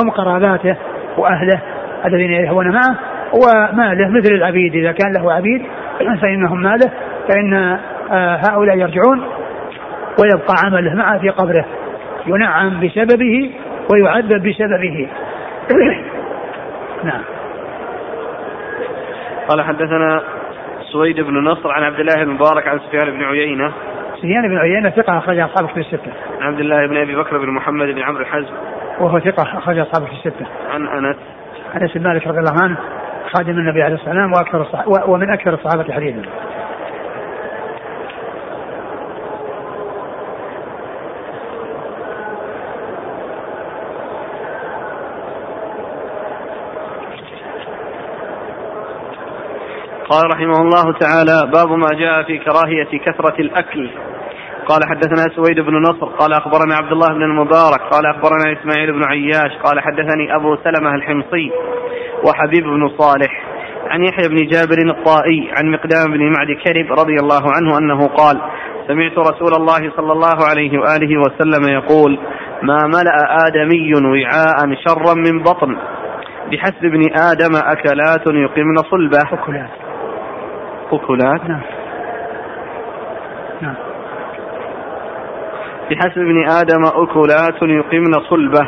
هم قراباته وأهله الذين يهون معه، وماله مثل العبيد إذا كان له عبيد فإنهم ماله، فإن هؤلاء يرجعون ويبقى عمله معه في قبره، ينعم بسببه ويعذب بسببه. نعم. قال: حدثنا سويد بن نصر عن عبد الله بن مبارك عن سفيان بن عيينة سفيان بن عيينة ثقة أخرج أصحابه في الستة. عبد الله بن أبي بكر بن محمد بن عمرو الحزم وهو ثقة أخرج أصحابه في الستة. عن أنس أنس بن مالك رضي الله عنه خادم النبي عليه السلام وأكثر الصح... و... ومن أكثر الصحابة حديثا. قال رحمه الله تعالى: باب ما جاء في كراهية كثرة الأكل. قال: حدثنا سويد بن نصر قال أخبرنا عبد الله بن المبارك قال أخبرنا إسماعيل بن عياش قال حدثني أبو سلمة الحمصي وحبيب بن صالح عن يحيى بن جابر الطائي عن مقدام بن معد كرب رضي الله عنه أنه قال: سمعت رسول الله صلى الله عليه وآله وسلم يقول: ما ملأ آدمي وعاء شرا من بطن بحسب ابن آدم أكلات يقمن صلبه. أكلات نعم. نعم. بحسب ابن آدم أكلات يقمن صلبه،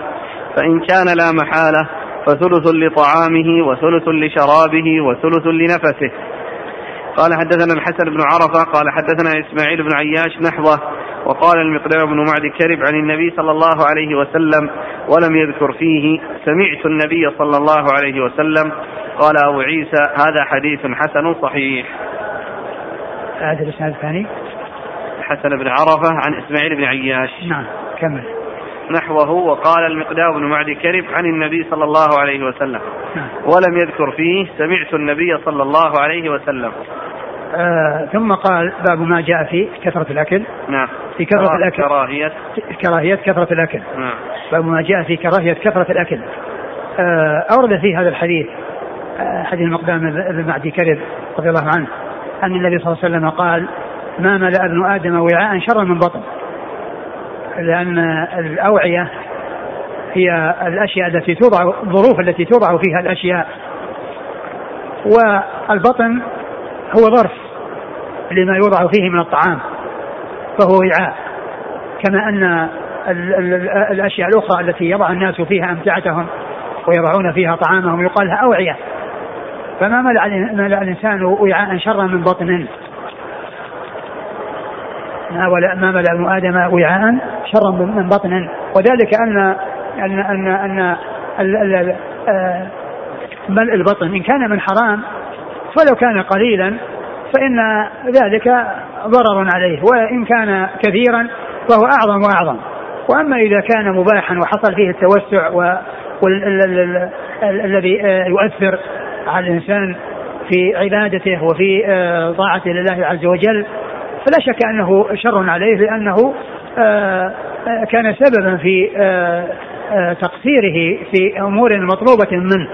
فإن كان لا محالة فثلث لطعامه وثلث لشرابه وثلث لنفسه. قال: حدثنا الحسن بن عرفة قال حدثنا إسماعيل بن عياش نحوه، وقال المقدام بن معد كرب عن النبي صلى الله عليه وسلم ولم يذكر فيه: سمعت النبي صلى الله عليه وسلم. قال أبو عيسى: هذا حديث حسن صحيح. هذا الإسناد الثاني الحسن بن عرفة عن إسماعيل بن عياش نعم كمل نحوه، وقال المقدام بن معد كرب عن النبي صلى الله عليه وسلم نعم. ولم يذكر فيه: سمعت النبي صلى الله عليه وسلم. آه ثم قال: باب ما جاء في كثرة الأكل نعم في كثرة الأكل كراهية كراهية كثرة الأكل نعم. باب ما جاء في كراهية كثرة الأكل. آه أورد في هذا الحديث حديث المقدام بن معدي كرب رضي الله عنه أن النبي صلى الله عليه وسلم قال: ما ملأ ابن آدم وعاء شرا من بطن. لأن الأوعية هي الأشياء التي توضع، الظروف التي توضع فيها الأشياء، والبطن هو ظرف لما يوضع فيه من الطعام فهو وعاء، كما أن الأشياء الأخرى التي يضع الناس فيها أمتعتهم ويضعون فيها طعامهم يقال لها أوعية. فما ملأ الإنسان وعاء شرا من بطنه، ما ملأ ابن آدم وعاء شرا من بطنه، وذلك أن أن أن أن ملء البطن إن كان من حرام فلو كان قليلا فإن ذلك ضرر عليه، وإن كان كثيرا فهو أعظم وأعظم. وأما إذا كان مباحا وحصل فيه التوسع و الذي يؤثر على الإنسان في عبادته وفي طاعته لله عز وجل فلا شك أنه شر عليه، لأنه كان سببا في تقصيره في أمور مطلوبة منه.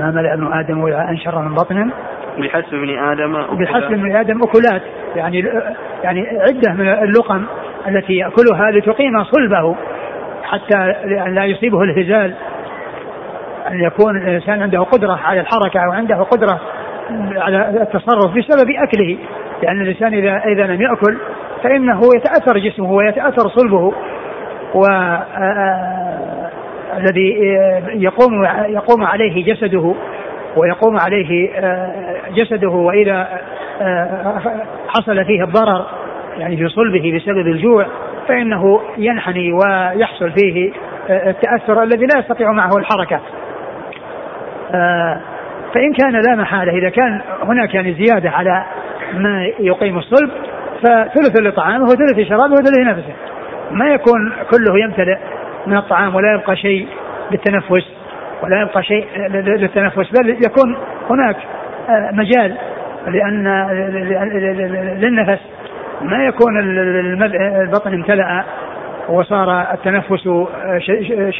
ما ملأ ابن آدم وعاء شرا من بطنه بحسب ابن آدم بحسب ابن آدم أكلات، يعني يعني عدة من اللقم التي يأكلها لتقيم صلبه حتى لا يصيبه الهزال، أن يكون الإنسان عنده قدرة على الحركة أو عنده قدرة على التصرف بسبب أكله، لأن الإنسان إذا, إذا لم يأكل فإنه يتأثر جسمه ويتأثر صلبه، والذي يقوم, يقوم عليه جسده ويقوم عليه جسده وإذا حصل فيه الضرر يعني في صلبه بسبب الجوع فإنه ينحني ويحصل فيه التأثر الذي لا يستطيع معه الحركة. فإن كان لا محالة، إذا كان هناك يعني زيادة على ما يقيم الصلب فثلث لطعامه وثلث شرابه وثلث نفسه، ما يكون كله يمتلئ من الطعام ولا يبقى شيء للتنفس ولا يبقى شيء للتنفس، بل يكون هناك مجال لأن للنفس، ما يكون البطن امتلأ وصار التنفس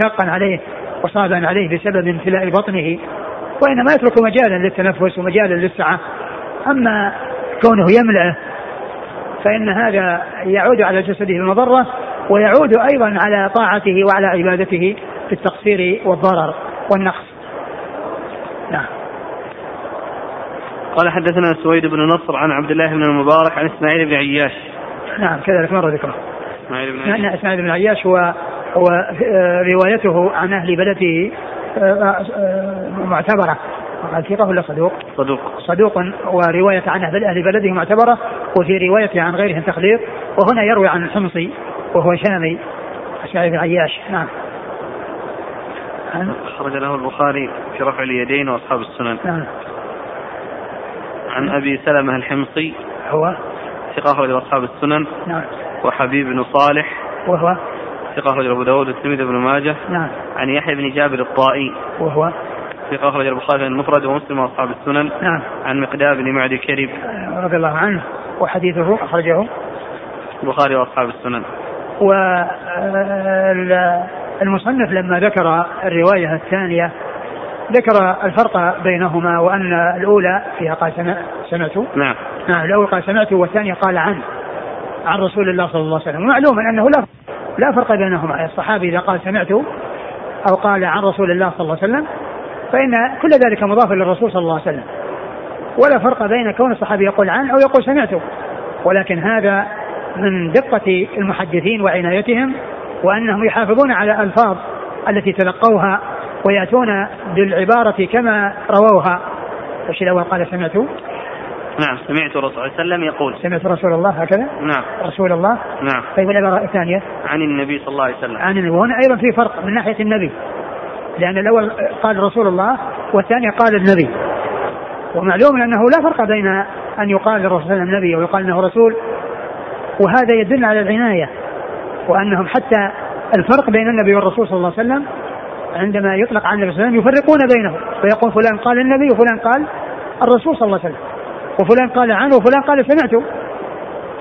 شاقا عليه وصعبا عليه بسبب امتلاء بطنه، وإنما يترك مجالا للتنفس ومجالا للسعة. أما كونه يملأه فإن هذا يعود على جسده المضرة ويعود أيضا على طاعته وعلى عبادته في التقصير والضرر والنقص. نعم. قال: حدثنا سويد بن نصر عن عبد الله بن المبارك عن إسماعيل بن عياش نعم كذلك مرة ذكره. إسماعيل بن عياش إسماعيل بن عياش هو روايته عن أهل بلده معتبرة، قال ثقة ولا صدوق صدوق صدوق ورواية عن أهل بلده معتبرة، وفي روايته عن غيرهم تخليط, وهنا يروي عن الحمصي وهو شامي إسماعيل بن عياش. نعم. أخرج له البخاري في رفع اليدين وأصحاب السنن. نعم. عن أبي سلمة الحمصي هو ثقة أخرج له أصحاب السنن. نعم. وحبيب بن صالح وهو ثقة أخرج له أبو داود والترمذي وابن ماجه. نعم. عن يحيى بن جابر الطائي وهو ثقة أخرج له البخاري المفرد ومسلم وأصحاب السنن. نعم. عن مقداد بن معد كريب رضي الله عنه وحديثه أخرجه البخاري وأصحاب السنن. والمصنف لما ذكر الرواية الثانية ذكر الفرق بينهما, وأن الأولى فيها قال سمعت. نعم. نعم. الأول قال سمعت والثانية قال عن عن رسول الله صلى الله عليه وسلم, ومعلوم أنه لا لا فرق بينهما. الصحابي إذا قال سمعت أو قال عن رسول الله صلى الله عليه وسلم فإن كل ذلك مضاف للرسول صلى الله عليه وسلم, ولا فرق بين كون الصحابي يقول عن أو يقول سمعته. ولكن هذا من دقة المحدثين وعنايتهم, وأنهم يحافظون على الألفاظ التي تلقوها ويأتون بالعبارة كما رووها. الشيء الأول قال سمعت. نعم. سمعت رسول الله صلى الله عليه وسلم يقول. سمعت رسول الله هكذا. نعم. رسول الله. نعم. طيب العبارة الثانية عن النبي صلى الله عليه وسلم. عن النبي. وهنا أيضا في فرق من ناحية النبي, لأن الأول قال رسول الله والثاني قال النبي, ومعلوم أنه لا فرق بين أن يقال للرسول النبي ويقال أنه رسول. وهذا يدل على العناية, وأنهم حتى الفرق بين النبي والرسول صلى الله عليه وسلم عندما يطلق عن النبي صلى الله عليه وسلم يفرقون بينهم فيقول فلان قال النبي وفلان قال الرسول صلى الله عليه وسلم وفلان قال عنه وفلان قال سمعته.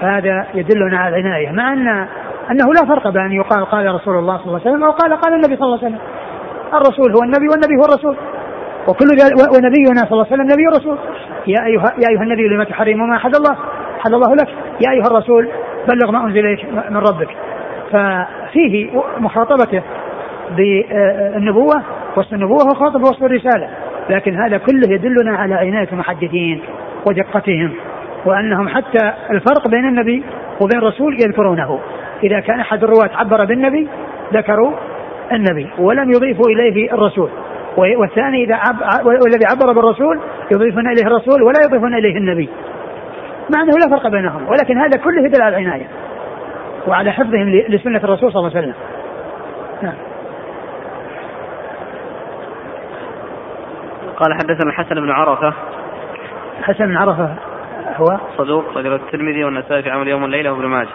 هذا يدلنا على العناية, مع أن أنه لا فرق بين أن يقال قال رسول الله صلى الله عليه وسلم أو قال قال النبي صلى الله عليه وسلم. الرسول هو النبي والنبي هو الرسول, وكل ونبينا صلى الله عليه وسلم نبي رسول. يا أيها, يا أيها النبي لما تحرم ما حد الله حد الله لك, يا أيها الرسول بلغ ما أنزل إليك من ربك. ففيه مخاطبته بالنبوة وصف النبوة وخاطب وصف الرسالة, لكن هذا كله يدلنا على عناية المحدثين ودقتهم, وأنهم حتى الفرق بين النبي وبين الرسول يذكرونه. إذا كان أحد الرواة عبر بالنبي ذكروا النبي ولم يضيفوا إليه الرسول, والثاني إذا عب... والذي عبر بالرسول يضيفون إليه الرسول ولا يضيفون إليه النبي, مع أنه لا فرق بينهم. ولكن هذا كله يدل على العناية وعلى حفظهم لسنة الرسول صلى الله عليه وسلم. قال حدثنا الحسن بن عرفة. الحسن بن عرفة هو صدوق رجل الترمذي والنسائي في عمل يوم والليلة وابن ماجه.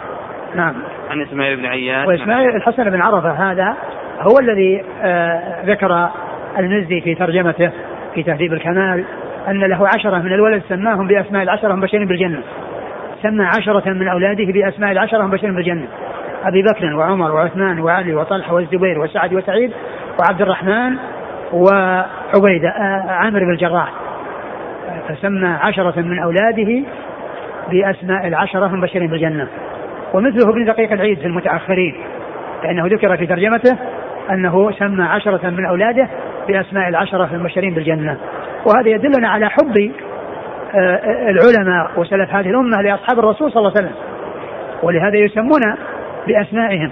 نعم. عن إسماعيل بن عياش. وإسماعيل الحسن بن عرفة هذا هو الذي آه ذكر المزي في ترجمته في تهذيب الكمال أن له عشرة من الولد سماهم بأسماء العشرة هم بشرين بالجنة. سمى عشرة من أولاده بأسماء العشرة هم بشرين بالجنة: أبي بكر وعمر وعثمان وعلي وطلحة والزبير وسعد وسعيد وعبد الرحمن وعبيدة آه عامر بن الجراح. فسمى عشرة من أولاده بأسماء العشرة هم بشرين بالجنة. ومثله ابن دقيق العيد في المتأخرين, لأنه ذكر في ترجمته أنه سمى عشرة من أولاده بأسماء العشرة المبشرين بالجنة. وهذا يدلنا على حب العلماء وسلف هذه الأمة لأصحاب الرسول صلى الله عليه وسلم, ولهذا يسمون بأسمائهم.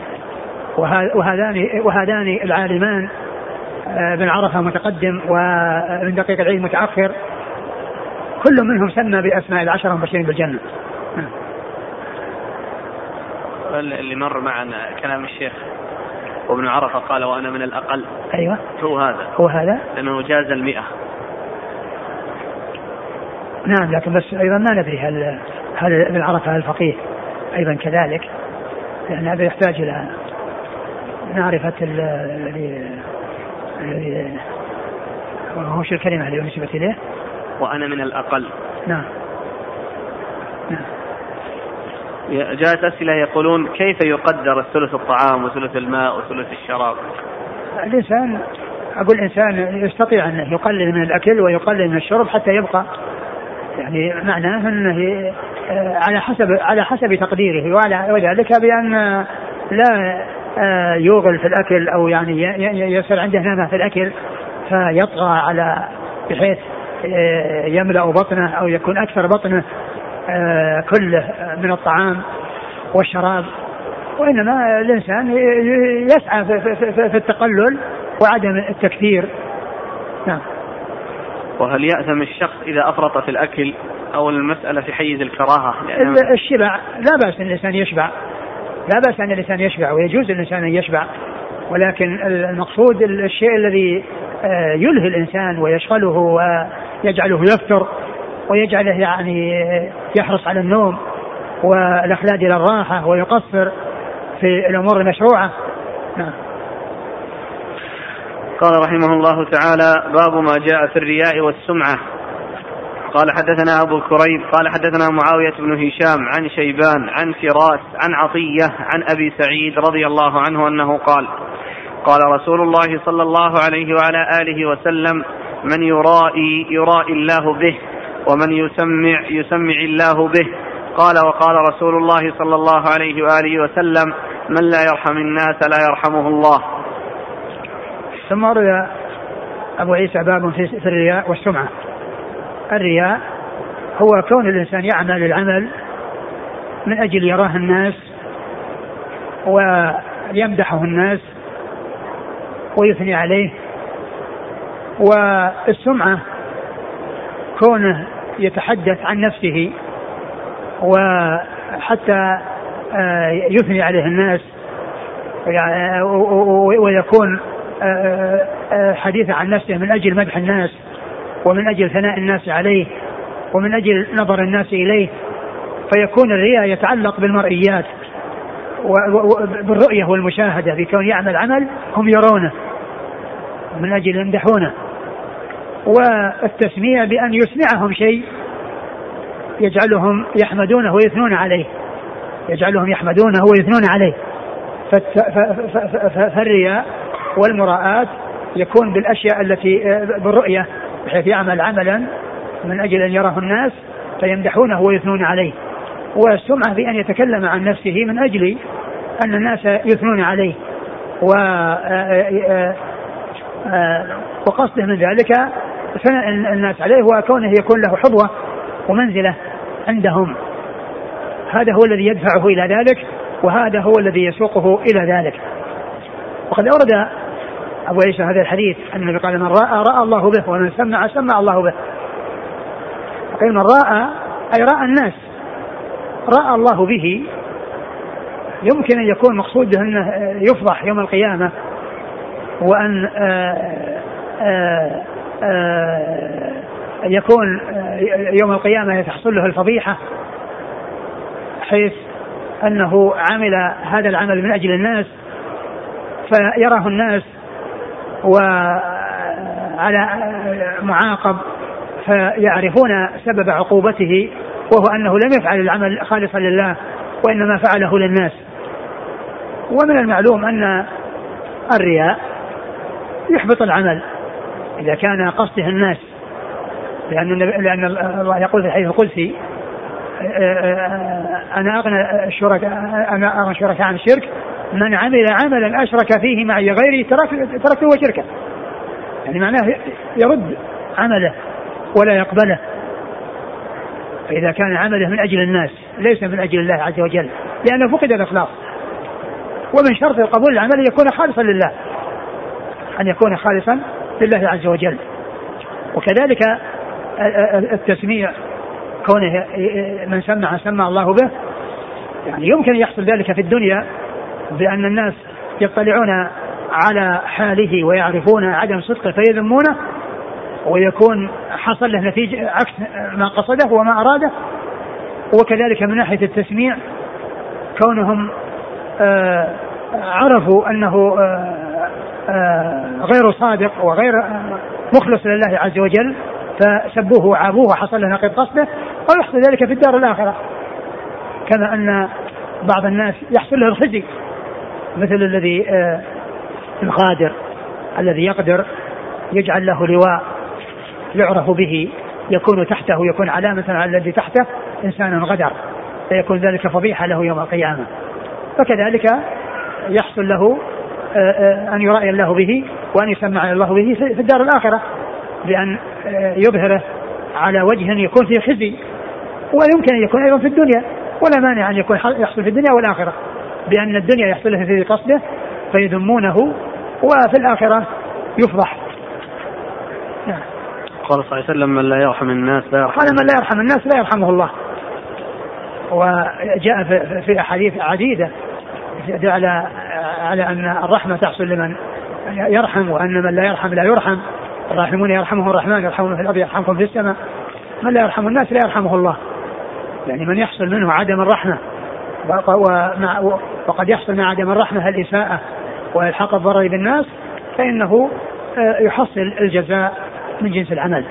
وهذان العالمان بن عرفة متقدم وابن دقيق العيد متأخر, كل منهم سمى بأسماء العشرة المبشرين بالجنة. اللي مر معنا كلام الشيخ وابن عرفة قال وأنا من الأقل. أيوة هو هذا هو هذا لأنه جاز المئة. نعم, لكن بس أيضا ما ندري هل هل ابن عرفة الفقيه أيضا كذلك, لأن هذا يحتاج إلى معرفة الذي هو شو الكلمة اللي نسبت إليه وأنا من الأقل. نعم. نعم. جاءت أسئلة يقولون كيف يقدر الثلث الطعام وثلث الماء وثلث الشراب؟ الإنسان أقول الإنسان يستطيع أن يقلل من الأكل ويقلل من الشرب حتى يبقى, يعني معناه أنه على حسب على حسب تقديره, وعلى وذلك بأن لا يوغل في الأكل أو يعني يصير عنده نمى في الأكل فيطغى على بحيث يملأ بطنه أو يكون أكثر بطنه كله من الطعام والشراب, وإنما الإنسان يسعى في التقلل وعدم التكثير. نعم. وهل يأثم الشخص إذا أفرط في الأكل أو المسألة في حيز الكراهة؟ الشبع لا بأس أن الإنسان يشبع، لا بأس أن الإنسان يشبع ويجوز الإنسان أن يشبع، ولكن المقصود الشيء الذي يلهي الإنسان ويشغله ويجعله يفتر ويجعله يعني يحرص على النوم والأخلاد إلى الراحة ويقصر في الأمور المشروعة. قال رحمه الله تعالى: باب ما جاء في الرياء والسمعة. قال: حدثنا أبو كريب قال: حدثنا معاوية بن هشام عن شيبان عن فراس عن عطية عن أبي سعيد رضي الله عنه أنه قال: قال رسول الله صلى الله عليه وعلى آله وسلم: من يرائي يرائي الله به، ومن يسمع يسمع الله به. قال: وقال رسول الله صلى الله عليه وآله وسلم: من لا يرحم الناس لا يرحمه الله. ثم روى أبو عيسى باب في الرياء والسمعة. الرياء هو كون الإنسان يعمل العمل من أجل يراه الناس ويمدحه الناس ويثني عليه. والسمعة كونه يتحدث عن نفسه وحتى يثني عليه الناس ويكون حديثا عن نفسه من أجل مدح الناس ومن أجل ثناء الناس عليه ومن أجل نظر الناس إليه، فيكون الرياء يتعلق بالمرئيات وبالرؤية والمشاهدة، بكون يعمل عمل هم يرونه من أجل يمدحونه. والتسمية بأن يسمعهم شيء يجعلهم يحمدونه ويثنون عليه، يجعلهم يحمدونه ويثنون عليه. فالرياء والمراءات يكون بالأشياء التي بالرؤية، بحيث يعمل عملا من أجل أن يراه الناس فيمدحونه ويثنون عليه. والسمعة بأن يتكلم عن نفسه من أجل أن الناس يثنون عليه، وقصده من ذلك ثناء الناس عليه وكونه يكون له حظوة ومنزلة عندهم. هذا هو الذي يدفعه إلى ذلك، وهذا هو الذي يسوقه إلى ذلك. وقد أورد أبو عيسى هذا الحديث أن النبي قال: من رأى رأى الله به، ومن سمع سمع الله به. قال: من رأى أي رأى الناس، رأى الله به يمكن أن يكون مقصوده أنه يفضح يوم القيامة، وأن آآ آآ آآ يكون يوم القيامة تحصل له الفضيحة، حيث أنه عمل هذا العمل من أجل الناس فيراه الناس وعلى معاقب فيعرفون سبب عقوبته، وهو أنه لم يفعل العمل خالصا لله وإنما فعله للناس. ومن المعلوم أن الرياء يحبط العمل إذا كان قصده الناس، لأن لأن الله يقول في الحديث القدسي: أنا أغنى الشركاء أنا أغنى الشركاء عن الشرك، من عمل عملا أشرك فيه معي غيري تركته وشركه. يعني معناه يرد عمله ولا يقبله، فإذا كان عمله من أجل الناس ليس من أجل الله عز وجل، لأنه فقد الإخلاص. ومن شرط القبول العمل يكون خالصا لله، أن يكون خالصا لله عز وجل. وكذلك التسميع، كونه من سمع سمع الله به، يعني يمكن يحصل ذلك في الدنيا بأن الناس يطلعون على حاله ويعرفون عدم صدقه فيذمونه، ويكون حصل له نتيجة عكس ما قصده وما أراده. وكذلك من ناحية التسميع، كونهم عرفوا أنه غير صادق وغير مخلص لله عز وجل فسبوه وعابوه وحصل له نقيض قصده، أو يحصل ذلك في الدار الآخرة، كما أن بعض الناس يحصل له الخزي، مثل الذي الغادر الذي يقدر يجعل له لواء يعرف به، يكون تحته ويكون علامة على الذي تحته إنسان غدر، فيكون ذلك فضيحة له يوم القيامة. فكذلك يحصل له أن يرأي الله به وأن يسمع الله به في الدار الآخرة، بأن يظهره على وجه يكون فيه خزي. ويمكن أن يكون أيضا في الدنيا، ولا مانع أن يكون يحصل في الدنيا والآخرة، بأن الدنيا يحصل له في قصده فيذمونه، وفي الآخرة يفضح. قال صلى الله عليه وسلم من لا يرحم الناس لا يرحم قال من لا يرحم الناس لا يرحمه الله. وجاء في أحاديث عديدة على على أن الرحمة تحصل لمن يرحم وأن من لا يرحم لا يرحم. الراحمون يرحمهم الرحمن يرحمهم في الأرض يرحمكم في السماء. من لا يرحم الناس لا يرحمه الله, يعني من يحصل منه عدم الرحمة وقد يحصل من عدم الرحمة الإساءة وإلحاق الضرر بالناس فإنه يحصل الجزاء من جنس العمل.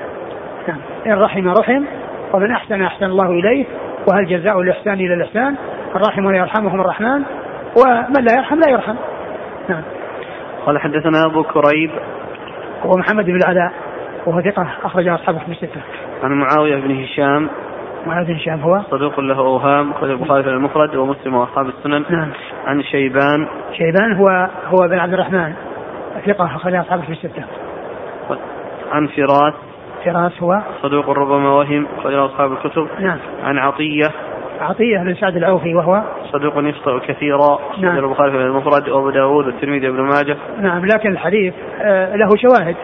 إن رحم رحم ومن أحسن أحسن الله إليه وهل جزاء الإحسان إلى الإحسان الراحمون يرحمهم الرحمن ومن لا يرحم لا يرحم. قال حدثنا أبو كريب ومحمد بن العلاء وهو ثقة أخرج أصحابه في الستة. عن معاوية بن هشام. معاوية بن هشام هو صدوق له أوهام أخرج البخاري في المفرد ومسلم وأصحاب السنن. نعم. عن شيبان. شيبان هو هو بن عبد الرحمن ثقة أخرج أصحابه في الستة. عن فراس. فراس هو صدوق ربما وهم أخرج أصحاب الكتب. نعم. عن عطية. عطية بن سعد العوفي وهو صدوق يخطئ كثيرا أخرج البخاري في المفرد وأبو داود والترمذي وابن ماجه. نعم, لكن الحديث له شواهد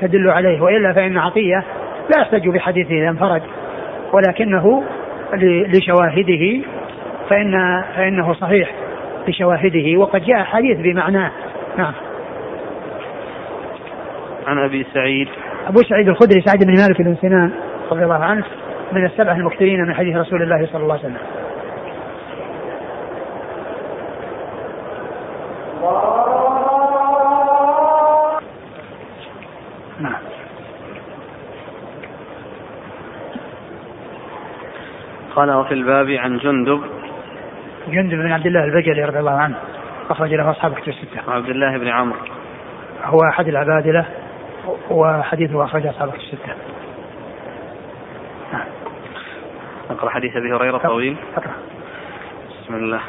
تدل عليه, وإلا فإن عطية لا يحتج بحديثه إذا انفرد, ولكنه لشواهده فإن فإنه صحيح لشواهده وقد جاء حديث بمعناه. نعم. عن أبي سعيد. أبو سعيد الخدري سعيد بن مالك بن سنان رضي الله عنه من السبعة المكثرين من حديث رسول الله صلى الله عليه وسلم. نعم. قال وفي الباب عن جندب. جندب بن عبد الله البجلي رضي الله عنه أخرج له أصحاب كتب الستة. عبد الله بن عمرو هو أحد العبادلة وحديثه أخرج أصحاب كتب الستة. نقرأ حديث أبي هريرة طويل. أقرأ. بسم الله.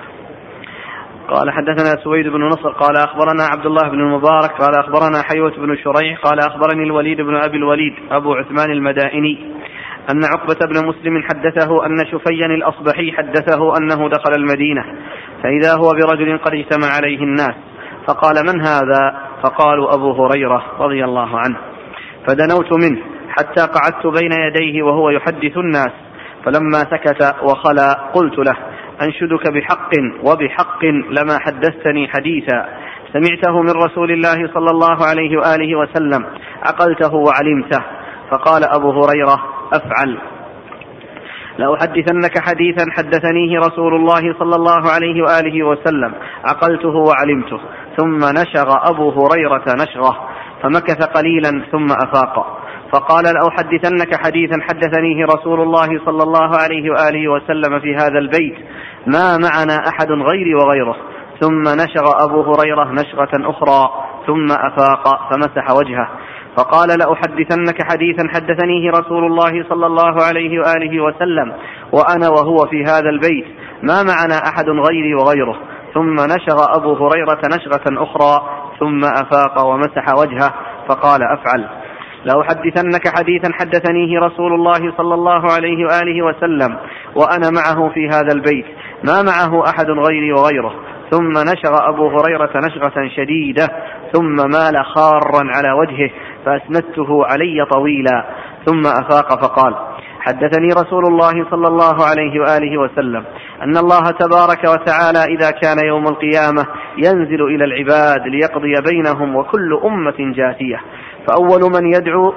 قال حدثنا سويد بن نصر قال أخبرنا عبد الله بن المبارك قال أخبرنا حيوة بن شريح قال أخبرني الوليد بن أبي الوليد أبو عثمان المدائني أن عقبة بن مسلم حدثه أن شفيا الأصبحي حدثه أنه دخل المدينة فإذا هو برجل قد اجتمع عليه الناس فقال من هذا؟ فقالوا أبو هريرة رضي الله عنه, فدنوت منه حتى قعدت بين يديه وهو يحدث الناس, فلما سكت وخلى قلت له أنشدك بحق وبحق لما حدثتني حديثا سمعته من رسول الله صلى الله عليه وآله وسلم عقلته وعلمته, فقال أبو هريرة أفعل, لأحدثنك حديثا حدثنيه رسول الله صلى الله عليه وآله وسلم عقلته وعلمته, ثم نشغ أبو هريرة نشغه فمكث قليلا ثم أفاق فقال لأحدثنك حديثا حدثنيه رسول الله صلى الله عليه وآله وسلم في هذا البيت ما معنا أحد غيري وغيره, ثم نشغ أبو هريرة نشغة أخرى ثم أفاق فمسح وجهه فقال لأحدثنك حديثا حدثنيه رسول الله صلى الله عليه وآله وسلم وأنا وهو في هذا البيت ما معنا أحد غيري وغيره, ثم نشغ أبو هريرة نشغة أخرى ثم أفاق ومسح وجهه فقال أفعل, لأحدثنك حديثا حدثنيه رسول الله صلى الله عليه وآله وسلم وأنا معه في هذا البيت ما معه أحد غيري وغيره, ثم نشغ أبو هريرة نشغة شديدة ثم مال خارا على وجهه فأسندته علي طويلا ثم أفاق فقال حدثني رسول الله صلى الله عليه وآله وسلم أن الله تبارك وتعالى إذا كان يوم القيامة ينزل إلى العباد ليقضي بينهم وكل أمة جاثية, فأول من يدعو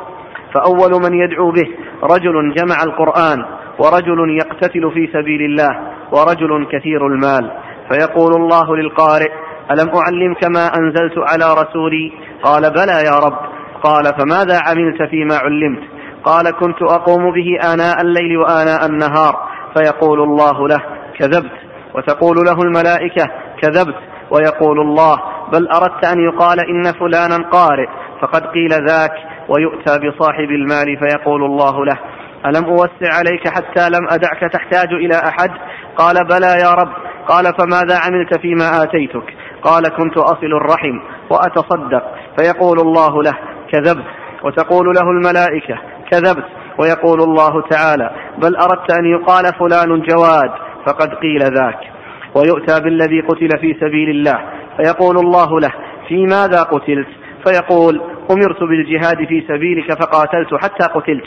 فأول من يدعو به رجل جمع القرآن ورجل يقتتل في سبيل الله ورجل كثير المال, فيقول الله للقارئ ألم أعلمك ما أنزلت على رسولي؟ قال بلى يا رب. قال فماذا عملت فيما علمت؟ قال كنت أقوم به آناء الليل وآناء النهار, فيقول الله له كذبت, وتقول له الملائكة كذبت, ويقول الله بل أردت أن يقال إن فلانا قارئ فقد قيل ذاك, ويؤتى بصاحب المال فيقول الله له ألم أوسع عليك حتى لم أدعك تحتاج إلى أحد؟ قال بلى يا رب. قال فماذا عملت فيما آتيتك؟ قال كنت أصل الرحم وأتصدق, فيقول الله له كذبت, وتقول له الملائكة كذبت, ويقول الله تعالى بل أردت أن يقال فلان جواد فقد قيل ذاك, ويؤتى بالذي قتل في سبيل الله فيقول الله له في ماذا قتلت؟ فيقول أمرت بالجهاد في سبيلك فقاتلت حتى قتلت.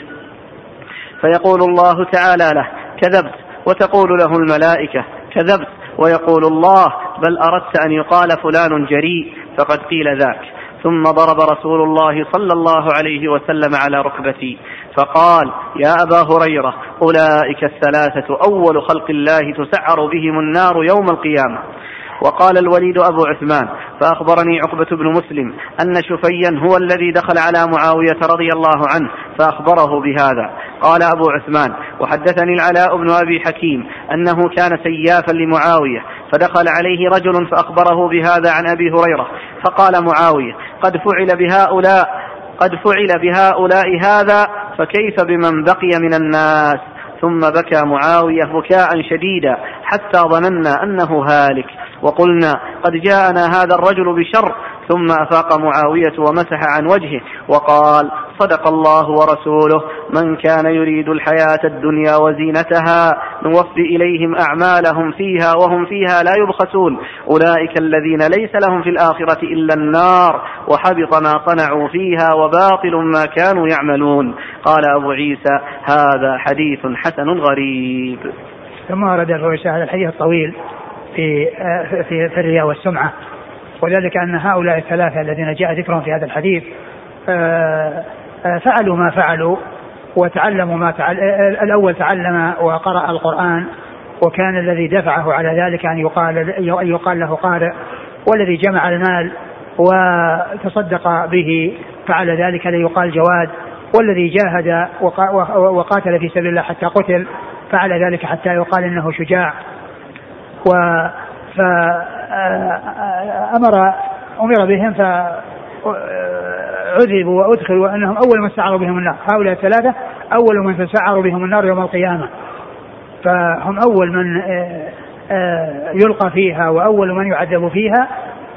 فيقول الله تعالى له كذبت، وتقول له الملائكة كذبت، ويقول الله بل أردت أن يقال فلان جريء فقد قيل ذاك. ثم ضرب رسول الله صلى الله عليه وسلم على ركبتي فقال يا أبا هريرة أولئك الثلاثة أول خلق الله تسعر بهم النار يوم القيامة. وقال الوليد أبو عثمان فأخبرني عقبة بن مسلم أن شفيا هو الذي دخل على معاوية رضي الله عنه فأخبره بهذا. قال أبو عثمان وحدثني العلاء بن أبي حكيم أنه كان سيافا لمعاوية فدخل عليه رجل فأخبره بهذا عن أبي هريرة فقال معاوية قد فعل بهؤلاء قد فعل بهؤلاء هذا فكيف بمن بقي من الناس؟ ثم بكى معاوية بكاء شديدا حتى ظننا أنه هالك وقلنا قد جاءنا هذا الرجل بشر. ثم أفاق معاوية ومسح عن وجهه وقال صدق الله ورسوله، من كان يريد الحياة الدنيا وزينتها نوفي إليهم أعمالهم فيها وهم فيها لا يبخسون، أولئك الذين ليس لهم في الآخرة إلا النار وحبط ما صنعوا فيها وباطل ما كانوا يعملون. قال أبو عيسى هذا حديث حسن غريب. ثم أرد أبو عيسى هذا الحديث الطويل في, في, في الرياء والسمعة، وذلك أن هؤلاء الثلاثة الذين جاء ذكرهم في هذا الحديث فعلوا ما فعلوا وتعلموا ما تعلم. الأول تعلم وقرأ القرآن وكان الذي دفعه على ذلك أن يقال, يقال له قارئ، والذي جمع المال وتصدق به فعل ذلك ليقال جواد، والذي جاهد وقاتل في سبيل الله حتى قتل فعل ذلك حتى يقال إنه شجاع. و فأمر أمر بهم فعذبوا وأدخلوا وأنهم أول من سعروا بهم النار، هؤلاء الثلاثة أول من سعروا بهم النار يوم القيامة، فهم أول من يلقى فيها وأول من يعذب فيها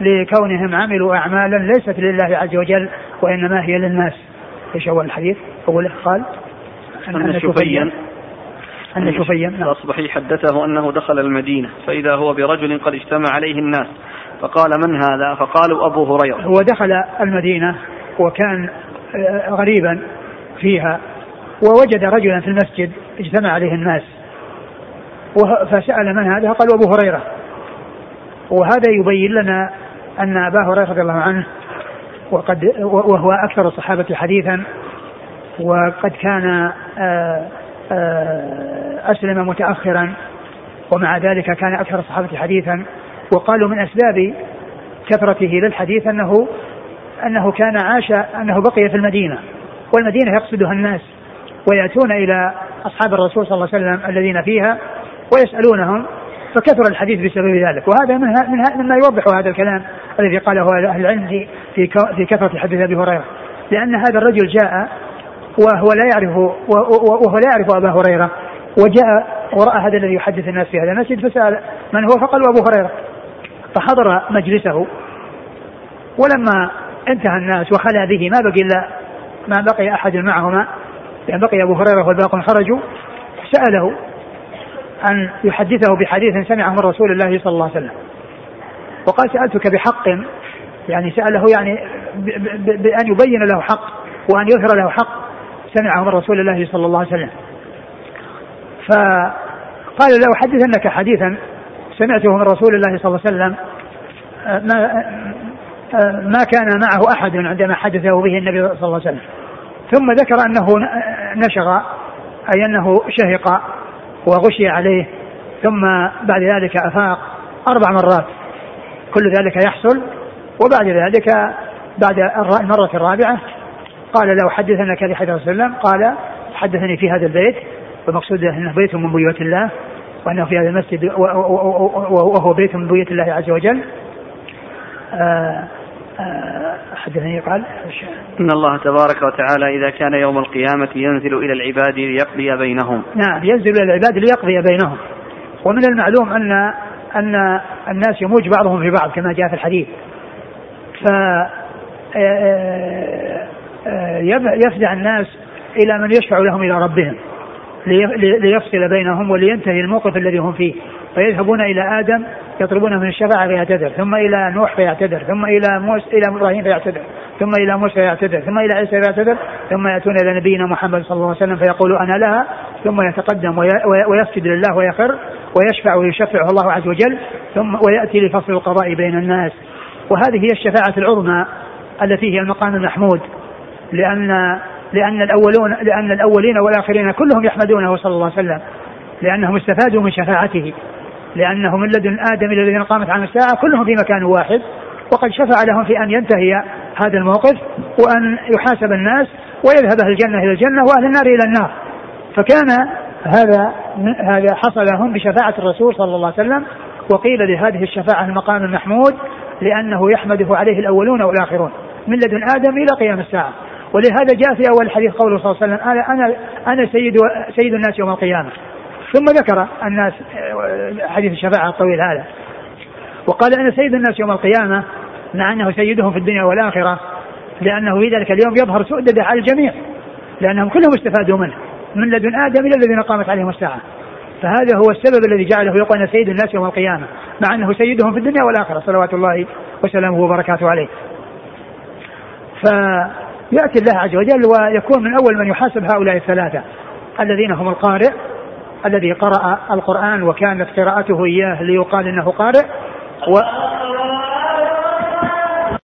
لكونهم عملوا أعمالا ليست لله عز وجل وإنما هي للناس. إيش أول الحديث؟ أول قال أن شفيا أن شفيا الأصبحي حدثه أنه دخل المدينة فإذا هو برجل قد اجتمع عليه الناس فقال من هذا؟ فقالوا أبو هريرة. هو دخل المدينة وكان غريبا فيها ووجد رجلا في المسجد اجتمع عليه الناس فسأل من هذا؟ قالوا أبو هريرة. وهذا يبين لنا أن أبا هريرة رضي الله عنه وقد وهو أكثر الصحابة حديثا وقد كان أسلم متأخرا ومع ذلك كان أكثر الصحابة حديثا، وقالوا من أسباب كثرته للحديث أنه أنه كان عاش أنه بقي في المدينة، والمدينة يقصدها الناس ويأتون إلى أصحاب الرسول صلى الله عليه وسلم الذين فيها ويسألونهم فكثر الحديث بسبب ذلك. وهذا مما يوضح هذا الكلام الذي قاله أهل العلم في في كثرة حديث أبي هريرة، لأن هذا الرجل جاء وهو لا يعرف وهو لا يعرف أبا هريرة وجاء ورأى هذا الذي يحدث الناس في هذا المسجد فسأل من هو؟ فقال أبو هريرة. فحضر مجلسه ولما انتهى الناس وخلا به ما بقي إلا ما بقي أحد معهما، يعني بقي أبو هريرة والباقون خرجوا، سأله أن يحدثه بحديث سمعه من رسول الله صلى الله عليه وسلم وقال سألتك بحق، يعني سأله يعني بأن يبين له حق وأن يظهر له حق سمعه من رسول الله صلى الله عليه وسلم. فقال له حدثنك حديثا سمعته من رسول الله صلى الله عليه وسلم ما, ما كان معه أحد عندما حدثه به النبي صلى الله عليه وسلم. ثم ذكر أنه نشغ أي أنه شهق وغشي عليه، ثم بعد ذلك أفاق أربع مرات كل ذلك يحصل. وبعد ذلك بعد المرة الرابعة قال لو حدثنا كذا حديث رسول الله قال حدثني في هذا البيت، ومقصود أنه بيت من بيوت الله وأنه في هذا المسجد وهو بيت من بيوت الله عز وجل. آآ آآ حدثني قال إن الله تبارك وتعالى إذا كان يوم القيامة ينزل إلى العباد ليقضي بينهم. نعم ينزل إلى العباد ليقضي بينهم. ومن المعلوم أن أن الناس يموج بعضهم في بعض كما جاء في الحديث، ف يفزع الناس إلى من يشفع لهم إلى ربهم ليفصل بينهم ولينتهي الموقف الذي هم فيه، فيذهبون إلى آدم يطلبون من الشفاعة فيعتذر، ثم إلى نوح فيعتذر، ثم إلى موسى إلى إبراهيم فيعتذر، ثم إلى موسى يعتذر، ثم إلى عيسى يعتذر، ثم يأتون إلى نبينا محمد صلى الله عليه وسلم فيقول أنا لها، ثم يتقدم ويسجد لله ويخر ويشفع ويشفعه الله عز وجل، ثم ويأتي لفصل القضاء بين الناس. وهذه هي الشفاعة العظمى التي هي المقام المحمود، لأن لأن الأولون لأن الأولين والآخرين كلهم يحمدونه صلى الله عليه وسلم، لأنهم استفادوا من شفاعته، لأنه من لدن آدم إلى الذين قامت عن الساعة كلهم في مكان واحد، وقد شفع لهم في أن ينتهي هذا الموقف وأن يحاسب الناس ويذهب أهل الجنة إلى الجنة وأهل النار إلى النار. فكان هذا هذا حصل لهم بشفاعة الرسول صلى الله عليه وسلم، وقيل لهذه الشفاعة المقام المحمود لأنه يحمده عليه الأولون والآخرون من لدن آدم إلى قيام الساعة. ولهذا جاء في أول حديث قوله صلى الله عليه وسلم أنا أنا أنا سيد سيد الناس يوم القيامة، ثم ذكر الناس حديث الشفاعة الطويل هذا، وقال أنا سيد الناس يوم القيامة مع أنه سيدهم في الدنيا والآخرة، لأنه في ذلك اليوم يظهر سؤدده على الجميع، لأنهم كلهم استفادوا منه من لدن آدم إلى الذين قامت عليهم الساعة. فهذا هو السبب الذي جعله يقول أنا سيد الناس يوم القيامة مع أنه سيدهم في الدنيا والآخرة صلوات الله وسلامه وبركاته عليه. فيأتي الله عز وجل ويكون من أول من يحاسب هؤلاء الثلاثة الذين هم القارئ الذي قرأ القرآن وكانت قراءته إياه ليقال إنه قارئ، و